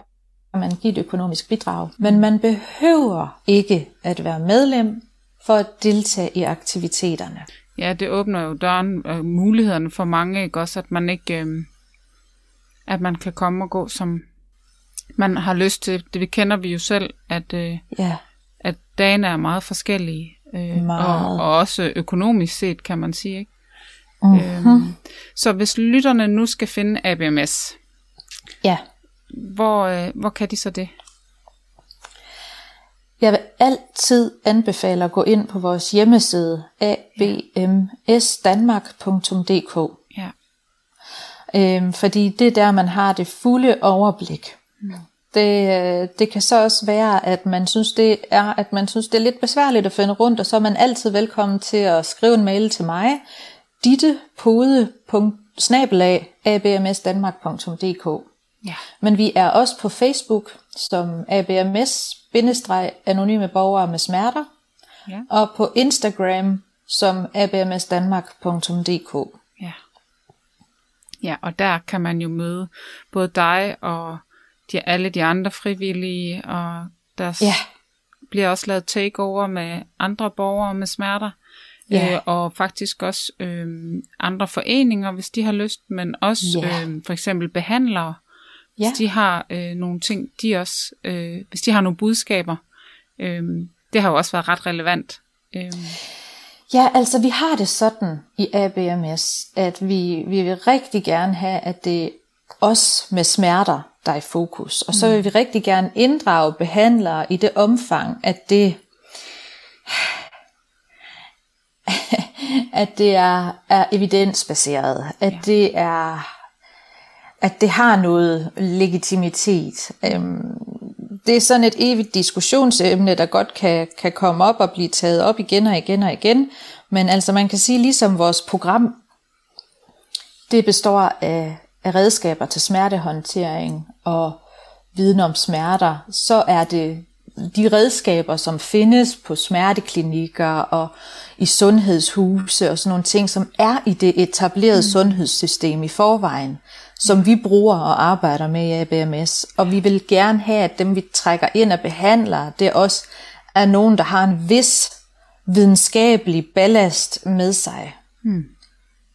man give et økonomisk bidrag. Men man behøver ikke at være medlem for at deltage i aktiviteterne. Ja, det åbner jo døren og mulighederne for mange, ikke også, at man ikke, at man kan komme og gå, som man har lyst til. Det kender vi jo selv, at dagene er meget forskellige. Og også økonomisk set, kan man sige, ikke? Uh-huh. Så hvis lytterne nu skal finde ABMS, hvor kan de så det? Jeg vil altid anbefale at gå ind på vores hjemmeside abmsdanmark.dk, fordi det er der man har det fulde overblik. Det kan så også være, at man synes det er lidt besværligt at finde rundt, og så er man altid velkommen til at skrive en mail til mig, dittepude@abmsdanmark.dk. Ja. Men vi er også på Facebook som abms-anonyme borgere med smerter, og på Instagram som abmsdanmark.dk. Ja. Ja, og der kan man jo møde både dig og alle de andre frivillige, og der bliver også lavet takeover med andre borgere med smerter, og faktisk også andre foreninger, hvis de har lyst, men også for eksempel behandlere, hvis de har nogle ting, de også, hvis de har nogle budskaber. Det har jo også været ret relevant. Ja, altså vi har det sådan i ABMS, at vi vil rigtig gerne have, at det er os med smerter, der er i fokus. Og så vil vi rigtig gerne inddrage behandlere i det omfang, at det er evidensbaseret, at det har noget legitimitet. Det er sådan et evigt diskussionsemne, der godt kan komme op og blive taget op igen og igen og igen. Men altså man kan sige, ligesom vores program, det består af redskaber til smertehåndtering og viden om smerter, så er det de redskaber, som findes på smerteklinikker og i sundhedshuse og sådan nogle ting, som er i det etablerede sundhedssystem i forvejen, som vi bruger og arbejder med i ABMS. Og vi vil gerne have, at dem vi trækker ind og behandler, det også er nogen, der har en vis videnskabelig ballast med sig.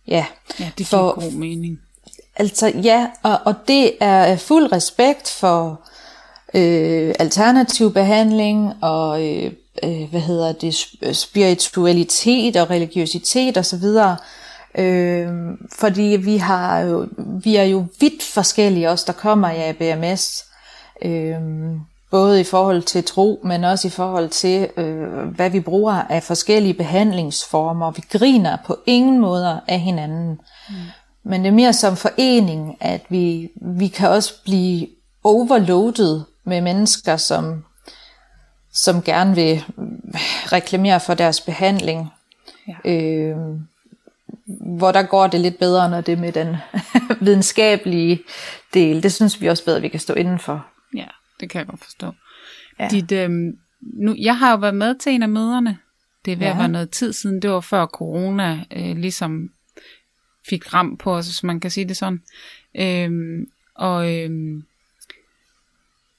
Ja, det giver god mening. Altså ja, og det er fuld respekt for alternativ behandling og spiritualitet og religiøsitet og så videre, fordi vi er jo vidt forskellige os, der kommer i ABMS, både i forhold til tro, men også i forhold til hvad vi bruger af forskellige behandlingsformer. Vi griner på ingen måder af hinanden. Men det er mere som forening, at vi kan også blive overloadet med mennesker, som gerne vil reklamere for deres behandling. Ja. Hvor der går det lidt bedre, når det er med den videnskabelige del. Det synes vi også bedre, vi kan stå indenfor. Ja, det kan jeg godt forstå. Ja. Jeg har jo været med til en af møderne. Det er ved at være noget tid siden. Det var før corona ligesom fik ramt på os, hvis man kan sige det sådan.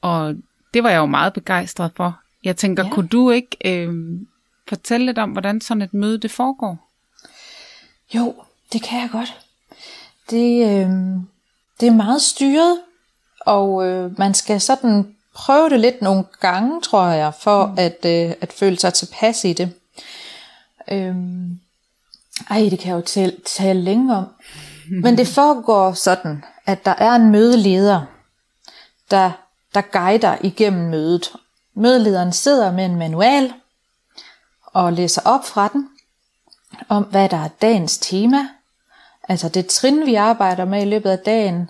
Og det var jeg jo meget begejstret for. Jeg tænker, kunne du ikke fortælle lidt om, hvordan sådan et møde det foregår? Jo, det kan jeg godt. Det er meget styret, og man skal sådan prøve det lidt nogle gange, tror jeg, for at føle sig tilpas i det. Det kan jeg jo tale længe om. Men det foregår sådan, at der er en mødeleder, der guider igennem mødet. Mødelederen sidder med en manual og læser op fra den, om hvad der er dagens tema. Altså det trin, vi arbejder med i løbet af dagen,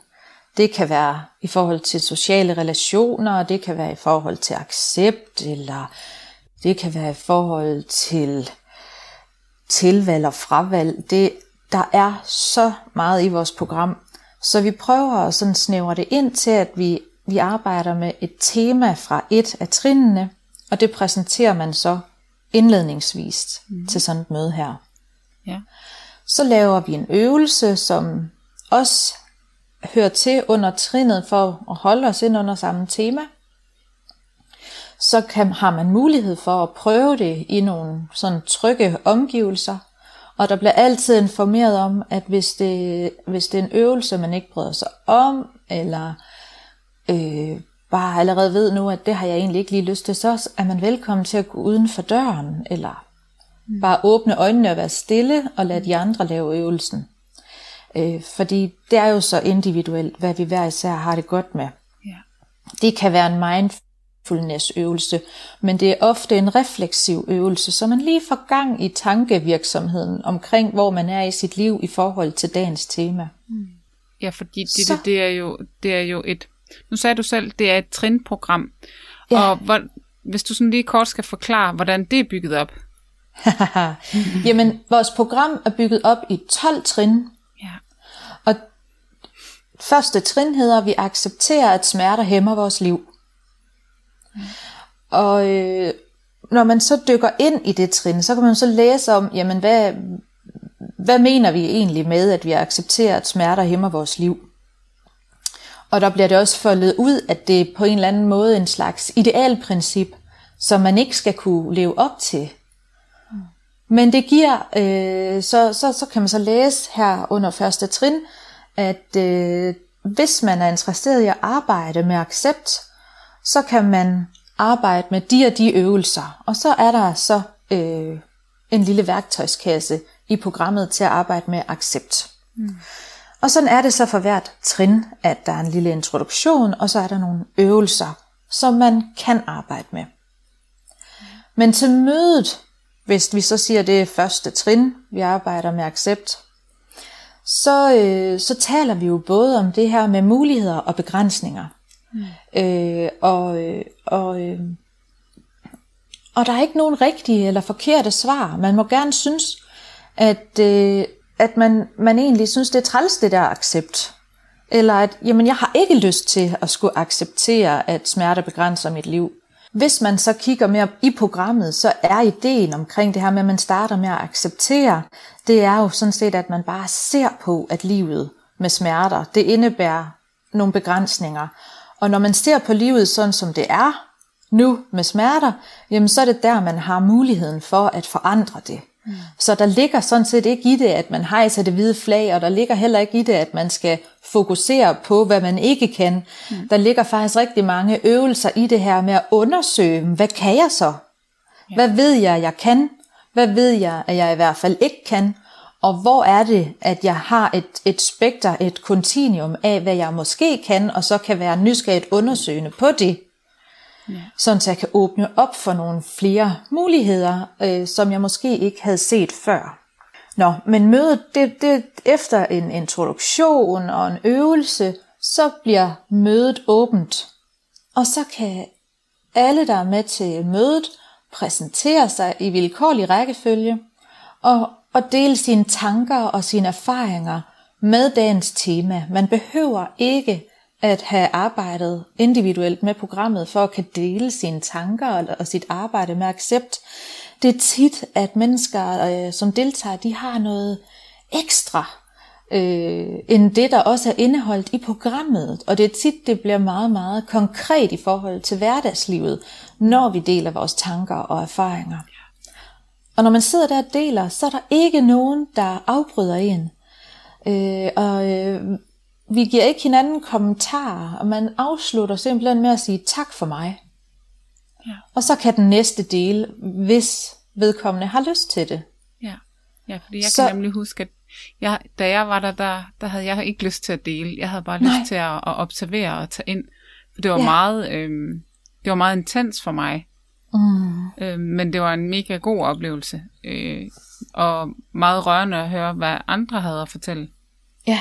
det kan være i forhold til sociale relationer, det kan være i forhold til accept, eller det kan være i forhold til tilvalg og fravalg. Der er så meget i vores program, så vi prøver at sådan snævre det ind til, at vi arbejder med et tema fra et af trinene, og det præsenterer man så indledningsvis til sådan et møde her. Ja. Så laver vi en øvelse, som også hører til under trinet for at holde os ind under samme tema. Så har man mulighed for at prøve det i nogle sådan trygge omgivelser, og der bliver altid informeret om, at hvis det er en øvelse, man ikke bryder sig om, eller bare allerede ved nu, at det har jeg egentlig ikke lige lyst til, så er man velkommen til at gå uden for døren, eller bare åbne øjnene og være stille, og lade de andre lave øvelsen. Fordi det er jo så individuelt, hvad vi hver især har det godt med. Ja. Det kan være en mindfulness øvelse, men det er ofte en refleksiv øvelse, så man lige får gang i tankevirksomheden omkring, hvor man er i sit liv i forhold til dagens tema. Ja, fordi det er jo et... Nu sagde du selv, det er et trinprogram. Ja. Og hvis du sådan lige kort skal forklare, hvordan det er bygget op. Jamen, vores program er bygget op i 12 trin. Ja. Og første trin hedder, vi accepterer, at smerter hæmmer vores liv. Og når man så dykker ind i det trin, så kan man så læse om, jamen, hvad mener vi egentlig med, at vi accepterer, at smerter hæmmer vores liv? Og der bliver det også foldet ud, at det er på en eller anden måde en slags idealprincip, som man ikke skal kunne leve op til. Men det giver, så kan man så læse her under første trin, at hvis man er interesseret i at arbejde med accept, så kan man arbejde med de og de øvelser. Og så er der så en lille værktøjskasse i programmet til at arbejde med accept. Og sådan er det så for hvert trin, at der er en lille introduktion, og så er der nogle øvelser, som man kan arbejde med. Men til mødet, hvis vi så siger, at det er første trin, vi arbejder med accept, så taler vi jo både om det her med muligheder og begrænsninger. Og der er ikke nogen rigtige eller forkerte svar. Man må gerne synes, at man egentlig synes, det er træls, det der accept. Eller at, jamen, jeg har ikke lyst til at skulle acceptere, at smerte begrænser mit liv. Hvis man så kigger mere i programmet, så er ideen omkring det her med, at man starter med at acceptere, det er jo sådan set, at man bare ser på, at livet med smerter, det indebærer nogle begrænsninger. Og når man ser på livet sådan, som det er nu med smerter, jamen så er det der, man har muligheden for at forandre det. Så der ligger sådan set ikke i det, at man hejser det hvide flag, og der ligger heller ikke i det, at man skal fokusere på, hvad man ikke kan. Der ligger faktisk rigtig mange øvelser i det her med at undersøge, hvad kan jeg så? Hvad ved jeg, jeg kan? Hvad ved jeg, at jeg i hvert fald ikke kan? Og hvor er det, at jeg har et spekter, et kontinuum af, hvad jeg måske kan, og så kan være nysgerrigt undersøgende på det? Ja. Sådan så jeg kan åbne op for nogle flere muligheder, som jeg måske ikke havde set før. Nå, men mødet, det efter en introduktion og en øvelse, så bliver mødet åbent. Og så kan alle, der er med til mødet, præsentere sig i vilkårlig rækkefølge og dele sine tanker og sine erfaringer med dagens tema. Man behøver ikke at have arbejdet individuelt med programmet, for at kan dele sine tanker og sit arbejde med accept. Det er tit, at mennesker, som deltager, de har noget ekstra, end det, der også er indeholdt i programmet. Og det er tit, det bliver meget, meget konkret i forhold til hverdagslivet, når vi deler vores tanker og erfaringer. Og når man sidder der og deler, så er der ikke nogen, der afbryder en. Vi giver ikke hinanden kommentarer, og man afslutter simpelthen med at sige tak for mig. Ja. Og så kan den næste del, hvis vedkommende har lyst til det. Ja, fordi jeg kan nemlig huske, at Da jeg var der havde jeg ikke lyst til at dele. Jeg havde bare lyst til at observere og tage ind. For det var meget intens for mig. Men det var en mega god oplevelse. Og meget rørende at høre, hvad andre havde at fortælle. Ja.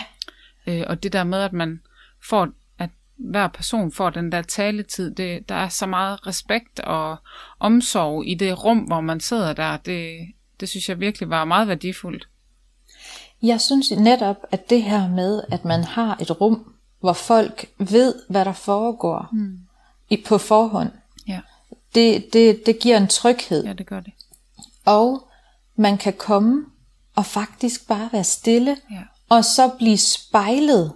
Og det der med, at man får, at hver person får den der taletid, der er så meget respekt og omsorg i det rum, hvor man sidder der. Det synes jeg virkelig var meget værdifuldt. Jeg synes netop, at det her med, at man har et rum, hvor folk ved, hvad der foregår på forhånd, ja. det giver en tryghed. Ja, det gør det. Og man kan komme og faktisk bare være stille, og så blive spejlet.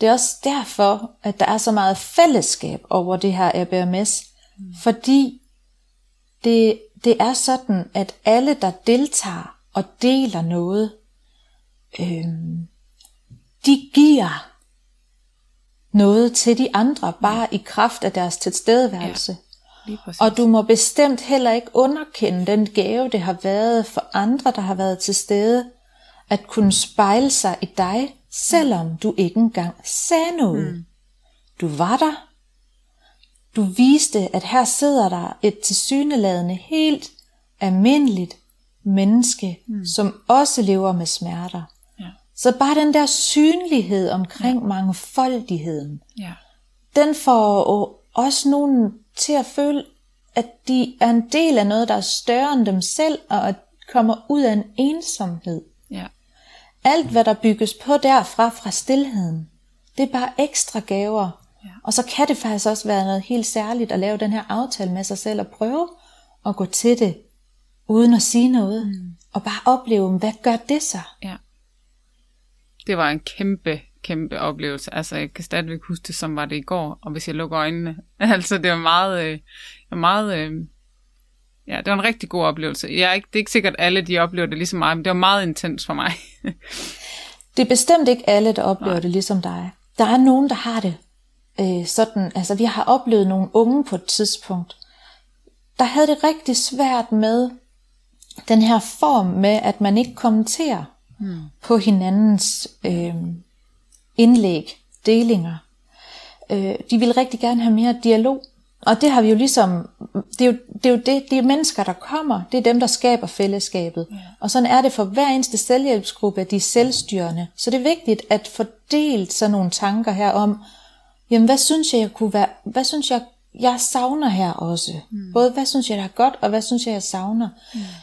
Det er også derfor, at der er så meget fællesskab over det her ABMS, fordi det er sådan, at alle, der deltager og deler noget, de giver noget til de andre, bare i kraft af deres tilstedeværelse. Ja, og du må bestemt heller ikke underkende den gave, det har været for andre, der har været til stede, at kunne spejle sig i dig, selvom du ikke engang sagde noget. Du var der. Du viste, at her sidder der et tilsyneladende helt almindeligt menneske, som også lever med smerter. Så bare den der synlighed omkring mangefoldigheden, den får også nogen til at føle, at de er en del af noget, der er større end dem selv, og at kommer ud af en ensomhed. Ja. Alt hvad der bygges på derfra, fra stilheden, det er bare ekstra gaver. Ja. Og så kan det faktisk også være noget helt særligt at lave den her aftale med sig selv og prøve at gå til det, uden at sige noget, og bare opleve, hvad gør det så? Ja. Det var en kæmpe, kæmpe oplevelse. Altså, jeg kan stadigvæk huske det, som var det i går. Og hvis jeg lukker øjnene, altså det var meget, det var en rigtig god oplevelse. Det er ikke sikkert alle, de oplever det ligesom mig, men det var meget intens for mig. Det er bestemt ikke alle, der oplever det ligesom dig. Der er nogen, der har det sådan. Altså, vi har oplevet nogle unge på et tidspunkt, der havde det rigtig svært med den her form med, at man ikke kommenterer på hinandens indlæg, delinger. De vil rigtig gerne have mere dialog, og det har vi jo ligesom. Det er mennesker, der kommer. Det er dem, der skaber fællesskabet, og sådan er det for hver eneste selvhjælpsgruppe, at de er selvstyrende. Så det er vigtigt at fordele sådan nogle tanker her om, jamen hvad synes jeg savner her også. Både hvad synes jeg, der er godt, og hvad synes jeg savner.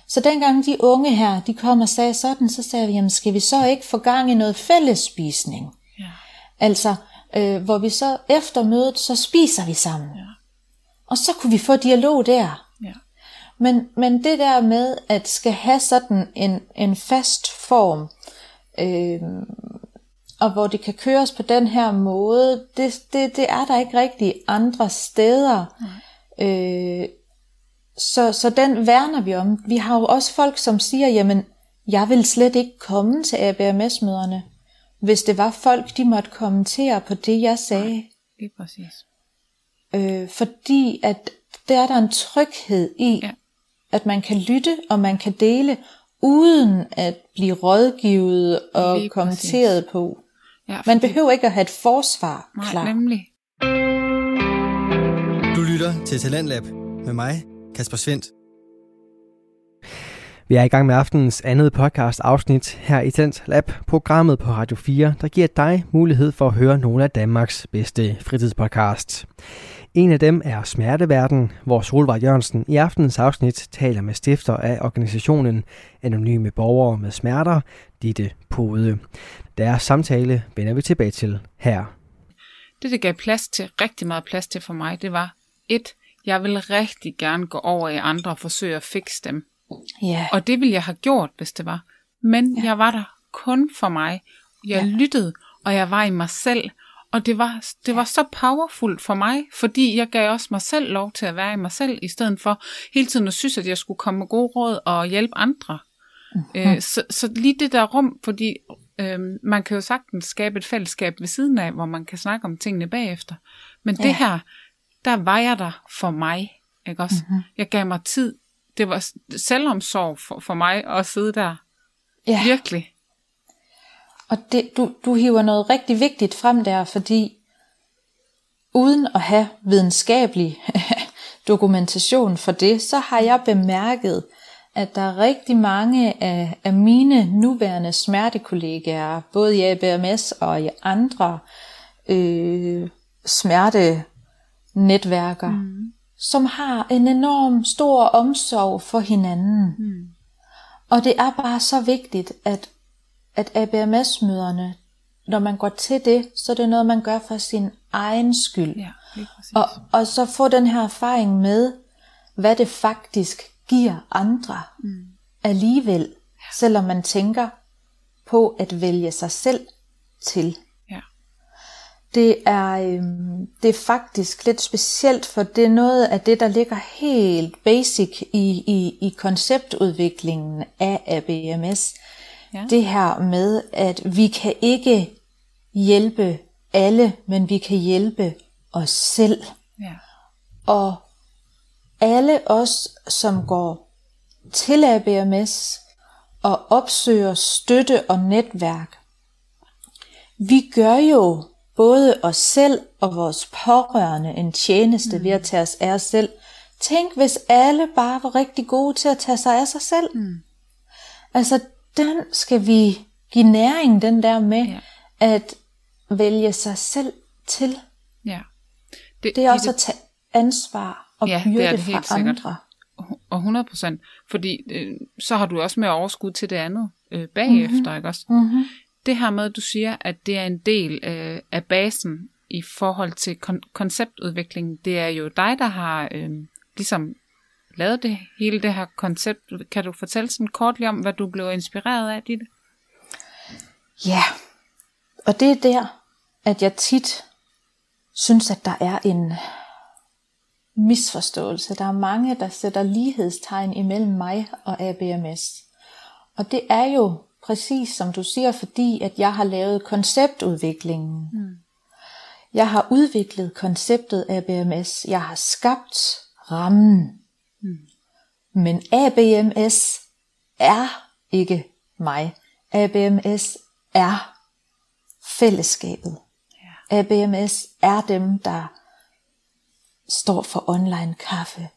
Så dengang de unge her, de kom og sagde sådan, så sagde vi, jamen skal vi så ikke få gang i noget fællesspisning? Ja. Altså, hvor vi så efter mødet, så spiser vi sammen. Ja. Og så kunne vi få dialog der. Ja. Men det der med, at skal have sådan en fast form, og hvor det kan køres på den her måde, det er der ikke rigtig andre steder. Så den værner vi om. Vi har jo også folk, som siger, jamen, jeg vil slet ikke komme til ABMS-møderne, hvis det var folk, de måtte kommentere på det, jeg sagde. Nej, det er præcis. Fordi at der er der en tryghed i, at man kan lytte, og man kan dele, uden at blive rådgivet og kommenteret på. Ja, man behøver ikke at have et forsvar klar. Nemlig. Du lytter til Talentlab med mig, Kasper Svindt. Vi er i gang med aftenens andet podcast-afsnit her i Talentlab, programmet på Radio 4, der giver dig mulighed for at høre nogle af Danmarks bedste fritidspodcasts. En af dem er Smerteverden, hvor Solvej Jørgensen i aftenens afsnit taler med stifter af organisationen Anonyme Borgere med Smerter, Ditte Pude. Deres samtale vender vi tilbage til her. Det gav plads til, rigtig meget plads til for mig, det var 1. Jeg ville rigtig gerne gå over i andre og forsøge at fikse dem. Yeah. Og det ville jeg have gjort, hvis det var. Men jeg var der kun for mig. Jeg lyttede, og jeg var i mig selv. Og det var så powerfult for mig, fordi jeg gav også mig selv lov til at være i mig selv, i stedet for hele tiden at synes, at jeg skulle komme med gode råd og hjælpe andre. Så lige det der rum, fordi man kan jo sagtens skabe et fællesskab ved siden af, hvor man kan snakke om tingene bagefter. Men det her, der var jeg der for mig, ikke også? Jeg gav mig tid. Det var selvomsorg for mig at sidde der. Virkelig. Og det, du hiver noget rigtig vigtigt frem der, fordi uden at have videnskabelig dokumentation for det, så har jeg bemærket, at der er rigtig mange af mine nuværende smertekollegaer, både i ABMS og i andre smertenetværker, som har en enorm stor omsorg for hinanden. Mm. Og det er bare så vigtigt, at ABMS-møderne, når man går til det, så er det noget, man gør for sin egen skyld. Ja, lige præcis. Og så få den her erfaring med, hvad det faktisk giver andre alligevel, selvom man tænker på at vælge sig selv til. Ja. Det er faktisk lidt specielt, for det er noget af det, der ligger helt basic i konceptudviklingen af ABMS. Ja. Det her med, at vi kan ikke hjælpe alle, men vi kan hjælpe os selv. Ja. Og alle os, som går til ABMS og opsøger støtte og netværk, vi gør jo både os selv og vores pårørende en tjeneste ved at tage os af os selv. Tænk, hvis alle bare var rigtig gode til at tage sig af sig selv. Mm. Altså, den skal vi give næring, den der med at vælge sig selv til. Ja. Det er også at tage ansvar og byrde det fra sikkert. Andre. Og 100%. Fordi så har du også mere overskud til det andet bagefter, ikke også? Mm-hmm. Det her med, at du siger, at det er en del af basen i forhold til konceptudviklingen, det er jo dig, der har ligesom lavet det hele det her koncept. Kan du fortælle sådan kort lige om, hvad du blev inspireret af, Ditte? Ja, og det er der, at jeg tit synes, at der er en misforståelse. Der er mange, der sætter lighedstegn imellem mig og ABMS. Og det er jo præcis som du siger, fordi at jeg har lavet konceptudviklingen. Mm. Jeg har udviklet konceptet ABMS. Jeg har skabt rammen. Mm. Men ABMS er ikke mig. ABMS er fællesskabet. Yeah. ABMS er dem, der står for online kaffe.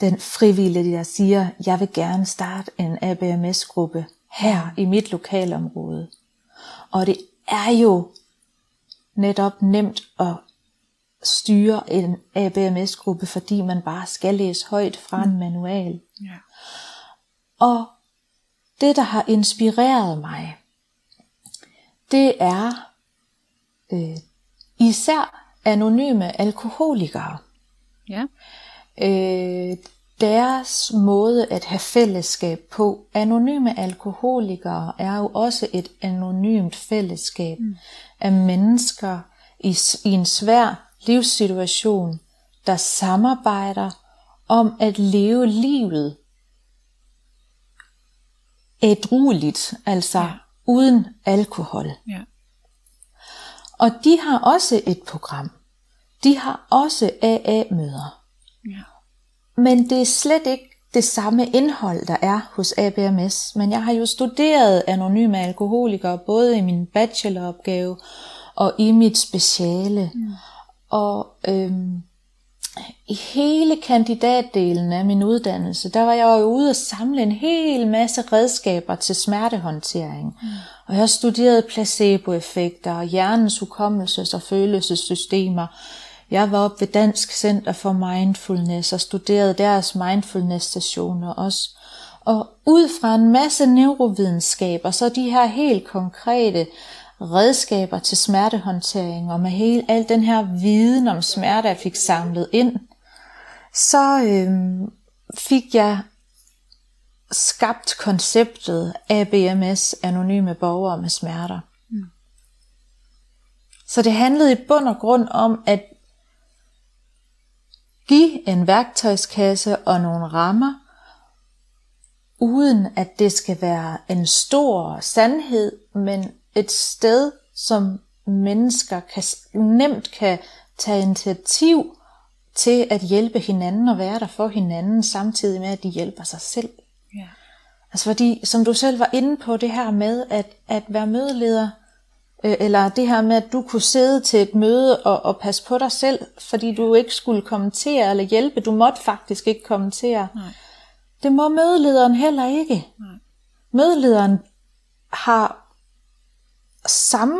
Den frivillige, der siger, jeg vil gerne starte en ABMS-gruppe her i mit lokalområde. Og det er jo netop nemt at styre en ABMS-gruppe, fordi man bare skal læse højt fra en manual. Ja. Og det, der har inspireret mig, det er især anonyme alkoholikere. Ja. Deres måde at have fællesskab på. Anonyme alkoholikere er jo også et anonymt fællesskab af mennesker i en svær livssituation, der samarbejder om at leve livet ædrueligt, altså uden alkohol. Ja. Og de har også et program. De har også AA-møder. Ja. Men det er slet ikke det samme indhold, der er hos ABMS. Men jeg har jo studeret anonyme alkoholikere, både i min bacheloropgave og i mit speciale. Mm. Og i hele kandidatdelen af min uddannelse, der var jeg jo ude og samle en hel masse redskaber til smertehåndtering. Mm. Og jeg studerede placeboeffekter og hjernens hukommelses- og følelsessystemer. Jeg var oppe ved Dansk Center for Mindfulness og studerede deres mindfulness-stationer også. Og ud fra en masse neurovidenskaber, så de her helt konkrete redskaber til smertehåndtering, og med al den her viden om smerte, jeg fik samlet ind, så fik jeg skabt konceptet ABMS, Anonyme Borgere med Smerter. Mm. Så det handlede i bund og grund om, at give en værktøjskasse og nogle rammer, uden at det skal være en stor sandhed, men et sted, som mennesker nemt kan tage initiativ til at hjælpe hinanden og være der for hinanden, samtidig med at de hjælper sig selv. Ja. Altså fordi, som du selv var inde på, det her med at være mødeleder, eller det her med, at du kunne sidde til et møde og passe på dig selv, fordi du ikke skulle kommentere eller hjælpe. Du måtte faktisk ikke kommentere. Nej. Det må mødelederen heller ikke. Nej. Mødelederen har samme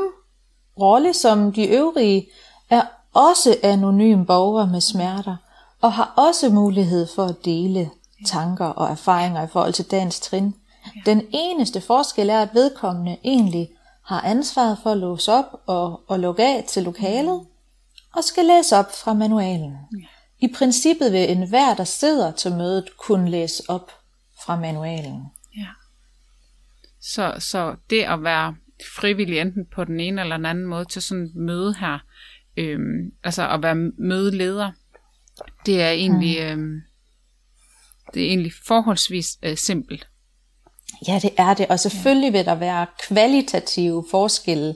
rolle som de øvrige, er også anonym borger med smerter, og har også mulighed for at dele tanker og erfaringer i forhold til dagens trin. Den eneste forskel er, at vedkommende egentlig har ansvaret for at låse op og lukke af til lokalet, og skal læse op fra manualen. I princippet vil enhver, der sidder til mødet, kunne læse op fra manualen. Ja. Så det at være frivillig, enten på den ene eller den anden måde, til sådan et møde her, altså at være mødeleder, det er egentlig, forholdsvis simpelt. Ja, det er det, og selvfølgelig vil der være kvalitative forskelle.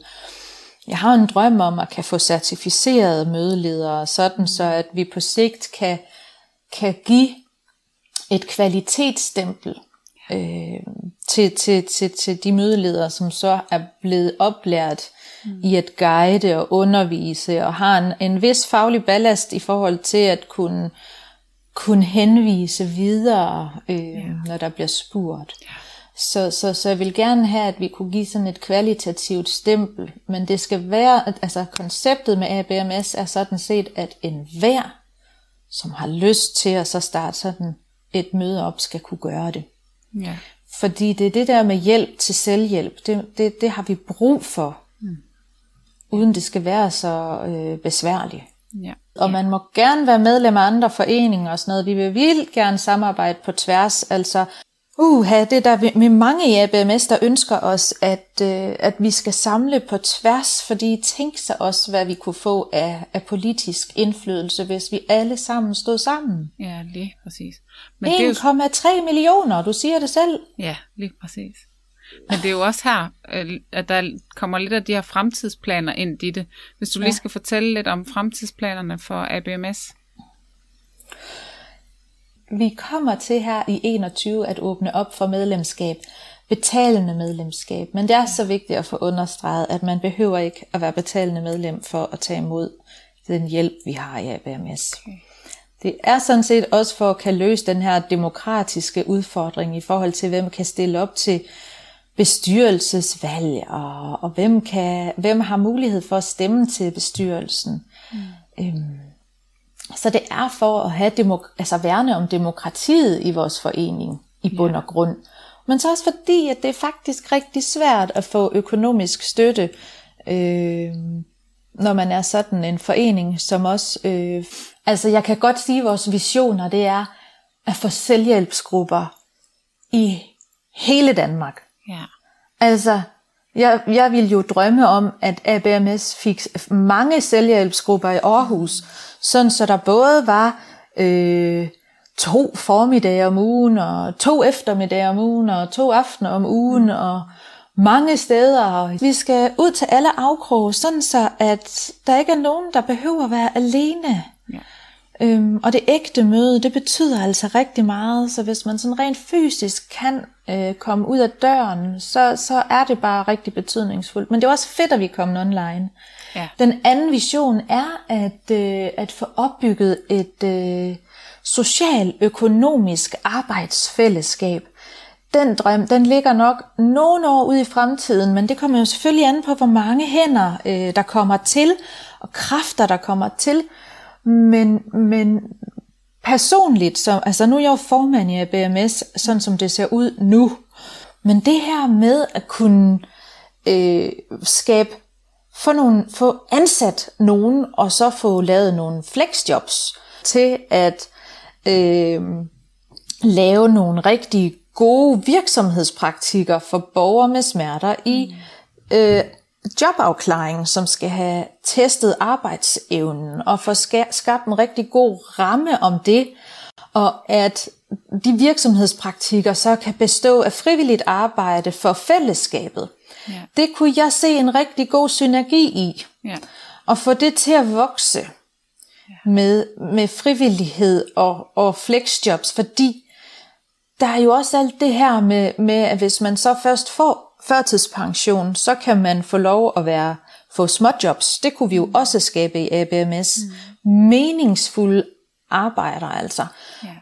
Jeg har en drøm om at kan få certificerede mødeledere, sådan så at vi på sigt kan give et kvalitetsstempel til de mødeledere, som så er blevet oplært i at guide og undervise, og har en vis faglig ballast i forhold til at kunne henvise videre, når der bliver spurgt. Ja. Så jeg vil gerne have, at vi kunne give sådan et kvalitativt stempel, men det skal være, altså konceptet med ABMS er sådan set, at enhver, som har lyst til at så starte sådan et møde op, skal kunne gøre det. Ja. Fordi det er det der med hjælp til selvhjælp, det har vi brug for, uden det skal være så besværligt. Ja. Og man må gerne være medlem af andre foreninger og sådan noget. Vi vil vildt gerne samarbejde på tværs, altså det der med mange i ABMS, der ønsker os, at vi skal samle på tværs, fordi tænk sig også, hvad vi kunne få af politisk indflydelse, hvis vi alle sammen stod sammen. Ja, lige præcis. 1,3 millioner, du siger det selv. Ja, lige præcis. Men det er jo også her, at der kommer lidt af de her fremtidsplaner ind i det. Hvis du lige skal fortælle lidt om fremtidsplanerne for ABMS. Vi kommer til her i 2021 at åbne op for medlemskab, betalende medlemskab. Men det er så vigtigt at få understreget, at man behøver ikke at være betalende medlem for at tage imod den hjælp, vi har i ABMS. Okay. Det er sådan set også for at kan løse den her demokratiske udfordring i forhold til, hvem kan stille op til bestyrelsesvalg, og hvem har mulighed for at stemme til bestyrelsen. Så det er for at have værne om demokratiet i vores forening i bund og grund. Men så også fordi, at det er faktisk rigtig svært at få økonomisk støtte, når man er sådan en forening, som også... altså jeg kan godt sige, at vores visioner, det er at få selvhjælpsgrupper i hele Danmark. Ja. Altså... Jeg ville jo drømme om, at ABMS fik mange selvhjælpsgrupper i Aarhus, sådan så der både var 2 formiddage om ugen, og 2 eftermiddage om ugen, og 2 aftener om ugen, og mange steder. Vi skal ud til alle afkroge, sådan så at der ikke er nogen, der behøver at være alene. Ja. Og det ægte møde, det betyder altså rigtig meget, så hvis man sådan rent fysisk kan komme ud af døren, så er det bare rigtig betydningsfuldt. Men det er også fedt, at vi er kommet online. Ja. Den anden vision er at få opbygget et social-økonomisk arbejdsfællesskab. Den drøm, den ligger nok nogle år ude i fremtiden, men det kommer jo selvfølgelig an på, hvor mange hænder der kommer til, og kræfter der kommer til. Men personligt, altså nu er jeg jo formand i ABMS, sådan som det ser ud nu, men det her med at kunne få ansat nogen, og så få lavet nogle flexjobs til at lave nogle rigtig gode virksomhedspraktikker for borgere med smerter i jobafklaring, som skal have testet arbejdsevnen og få skabt en rigtig god ramme om det, og at de virksomhedspraktikker så kan bestå af frivilligt arbejde for fællesskabet. Ja. Det kunne jeg se en rigtig god synergi i, og få det til at vokse med frivillighed og flexjobs, fordi der er jo også alt det her med at hvis man så først får førtidspension, så kan man få lov at få småjobs. Det kunne vi jo også skabe i ABMS. Meningsfulde arbejder altså.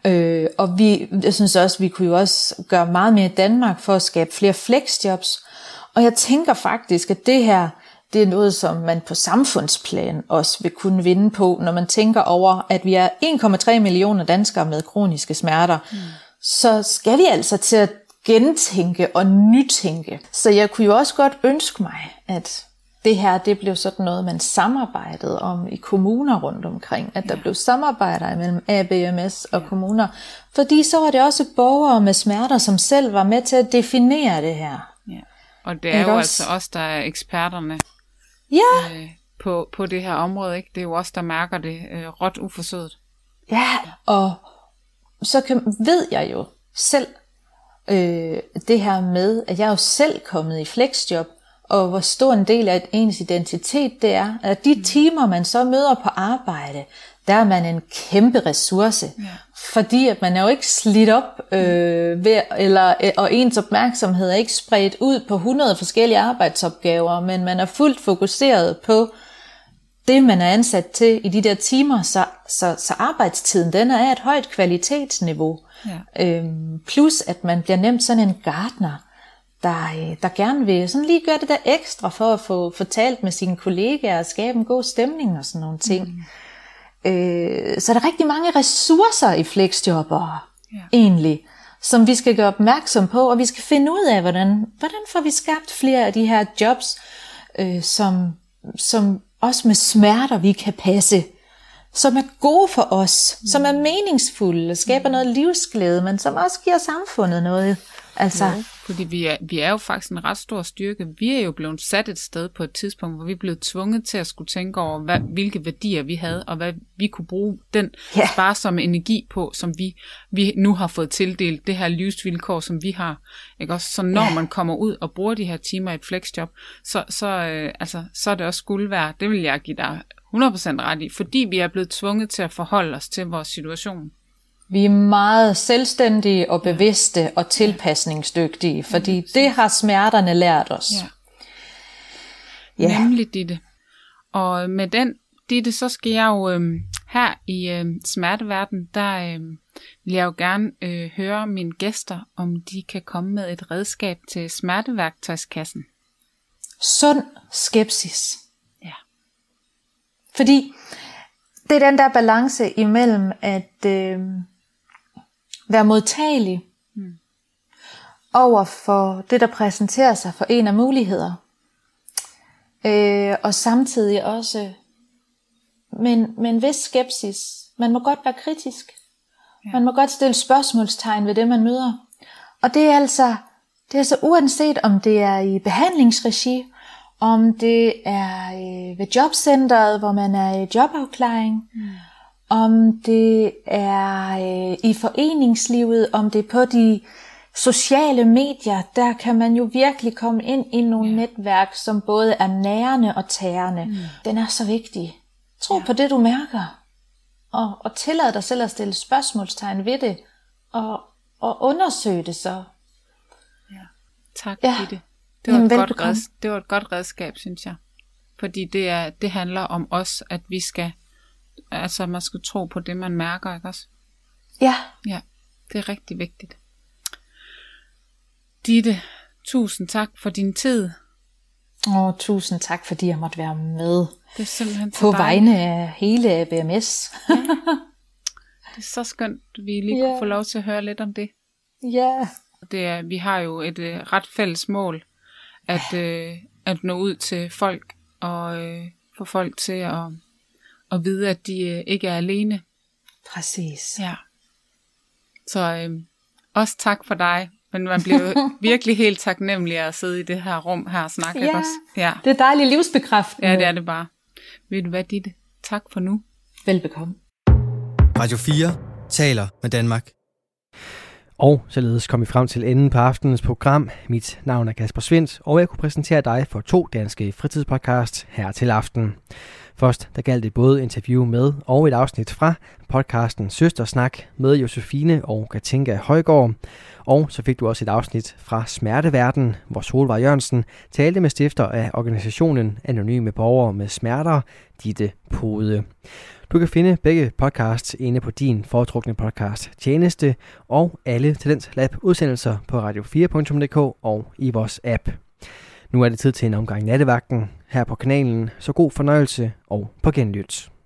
Ja. Og jeg synes også, vi kunne jo også gøre meget mere i Danmark for at skabe flere flexjobs. Og jeg tænker faktisk, at det her, det er noget, som man på samfundsplan også vil kunne vinde på, når man tænker over, at vi er 1,3 millioner danskere med kroniske smerter. Mm. Så skal vi altså til at gentænke og nytænke. Så jeg kunne jo også godt ønske mig, at det her, det blev sådan noget, man samarbejdede om i kommuner rundt omkring. At der blev samarbejder imellem ABMS og kommuner. Fordi så var det også borgere med smerter, som selv var med til at definere det her. Ja. Og det er jo altså os, der er eksperterne på det her område. Ikke? Det er jo os, der mærker det råt uforsødet. Ja, og så ved jeg jo selv det her med, at jeg er jo selv kommet i flexjob, og hvor stor en del af ens identitet det er, at de timer, man så møder på arbejde, der er man en kæmpe ressource, fordi at man er jo ikke slidt op, og ens opmærksomhed er ikke spredt ud på 100 forskellige arbejdsopgaver, men man er fuldt fokuseret på det, man er ansat til i de der timer, så arbejdstiden den er af et højt kvalitetsniveau. Ja. Plus at man bliver nemt sådan en gartner, der gerne vil sådan lige gøre det der ekstra for at få talt med sine kollegaer og skabe en god stemning og sådan nogle ting. Så der er rigtig mange ressourcer i flexjobbere egentlig, som vi skal gøre opmærksom på, og vi skal finde ud af, hvordan får vi skabt flere af de her jobs, som også med smerter vi kan passe, som er gode for os, som er meningsfulde, skaber noget livsglæde, men som også giver samfundet noget. Altså. Ja, fordi vi er jo faktisk en ret stor styrke. Vi er jo blevet sat et sted på et tidspunkt, hvor vi blev tvunget til at skulle tænke over, hvilke værdier vi havde, og hvad vi kunne bruge den sparsomme energi på, som vi nu har fået tildelt, det her livsvilkår, som vi har. Ikke også? Så når man kommer ud og bruger de her timer i et flexjob, så er det også guld værd. Det vil jeg give dig 100% ret i, fordi vi er blevet tvunget til at forholde os til vores situation. Vi er meget selvstændige og bevidste og tilpasningsdygtige, fordi det har smerterne lært os. Ja. Nemlig Ditte. Og med den, Ditte, så skal jeg jo her i Smerteverden, der vil jeg jo gerne høre mine gæster, om de kan komme med et redskab til smerteværktøjskassen. Sund skepsis. Ja. Fordi det er den der balance imellem at være modtagelig over for det, der præsenterer sig for en af muligheder. Og samtidig også med en vis skepsis. Man må godt være kritisk. Ja. Man må godt stille spørgsmålstegn ved det, man møder. Og det er altså uanset om det er i behandlingsregi, om det er ved jobcenteret, hvor man er i jobafklaring, om det er i foreningslivet, om det er på de sociale medier, der kan man jo virkelig komme ind i nogle netværk, som både er nærende og tærende. Den er så vigtig. Tro på det, du mærker, og tillad dig selv at stille spørgsmålstegn ved det, og undersøg det så. Ja. Tak for det. Det var et godt redskab, synes jeg. Fordi det handler om os, at vi skal, altså man skal tro på det, man mærker, ikke også? Ja. Ja, det er rigtig vigtigt. Ditte, tusind tak for din tid. Tusind tak, fordi jeg måtte være med. Det er simpelthen på vegne af hele ABMS. Ja. Det er så skønt, at vi lige kunne få lov til at høre lidt om det. Ja. Vi har jo et ret fælles mål, at nå ud til folk og få folk til at vide, at de ikke er alene. Præcis. Ja. Så også tak for dig, men man bliver virkelig helt taknemmelig at sidde i det her rum her og snakke med os. Ja, det er dejligt livsbekræftende. Ja, det er det bare. Ved du hvad, Ditte? Tak for nu. Velbekomme. Radio 4 taler med Danmark. Og således kom vi frem til enden på aftenens program. Mit navn er Kasper Svindt, og jeg kunne præsentere dig for 2 danske fritidspodcasts her til aften. Først der galt det både interview med og et afsnit fra podcasten Søstersnak med Josefine og Katinka Højgaard. Og så fik du også et afsnit fra Smerteverden, hvor Solvej Jørgensen talte med stifter af organisationen Anonyme Borgere med Smerter, Ditte Pude. Du kan finde begge podcasts inde på din foretrukne podcast tjeneste og alle Talentlab udsendelser på radio4.dk og i vores app. Nu er det tid til en omgang nattevagten her på kanalen, så god fornøjelse og på genlyt.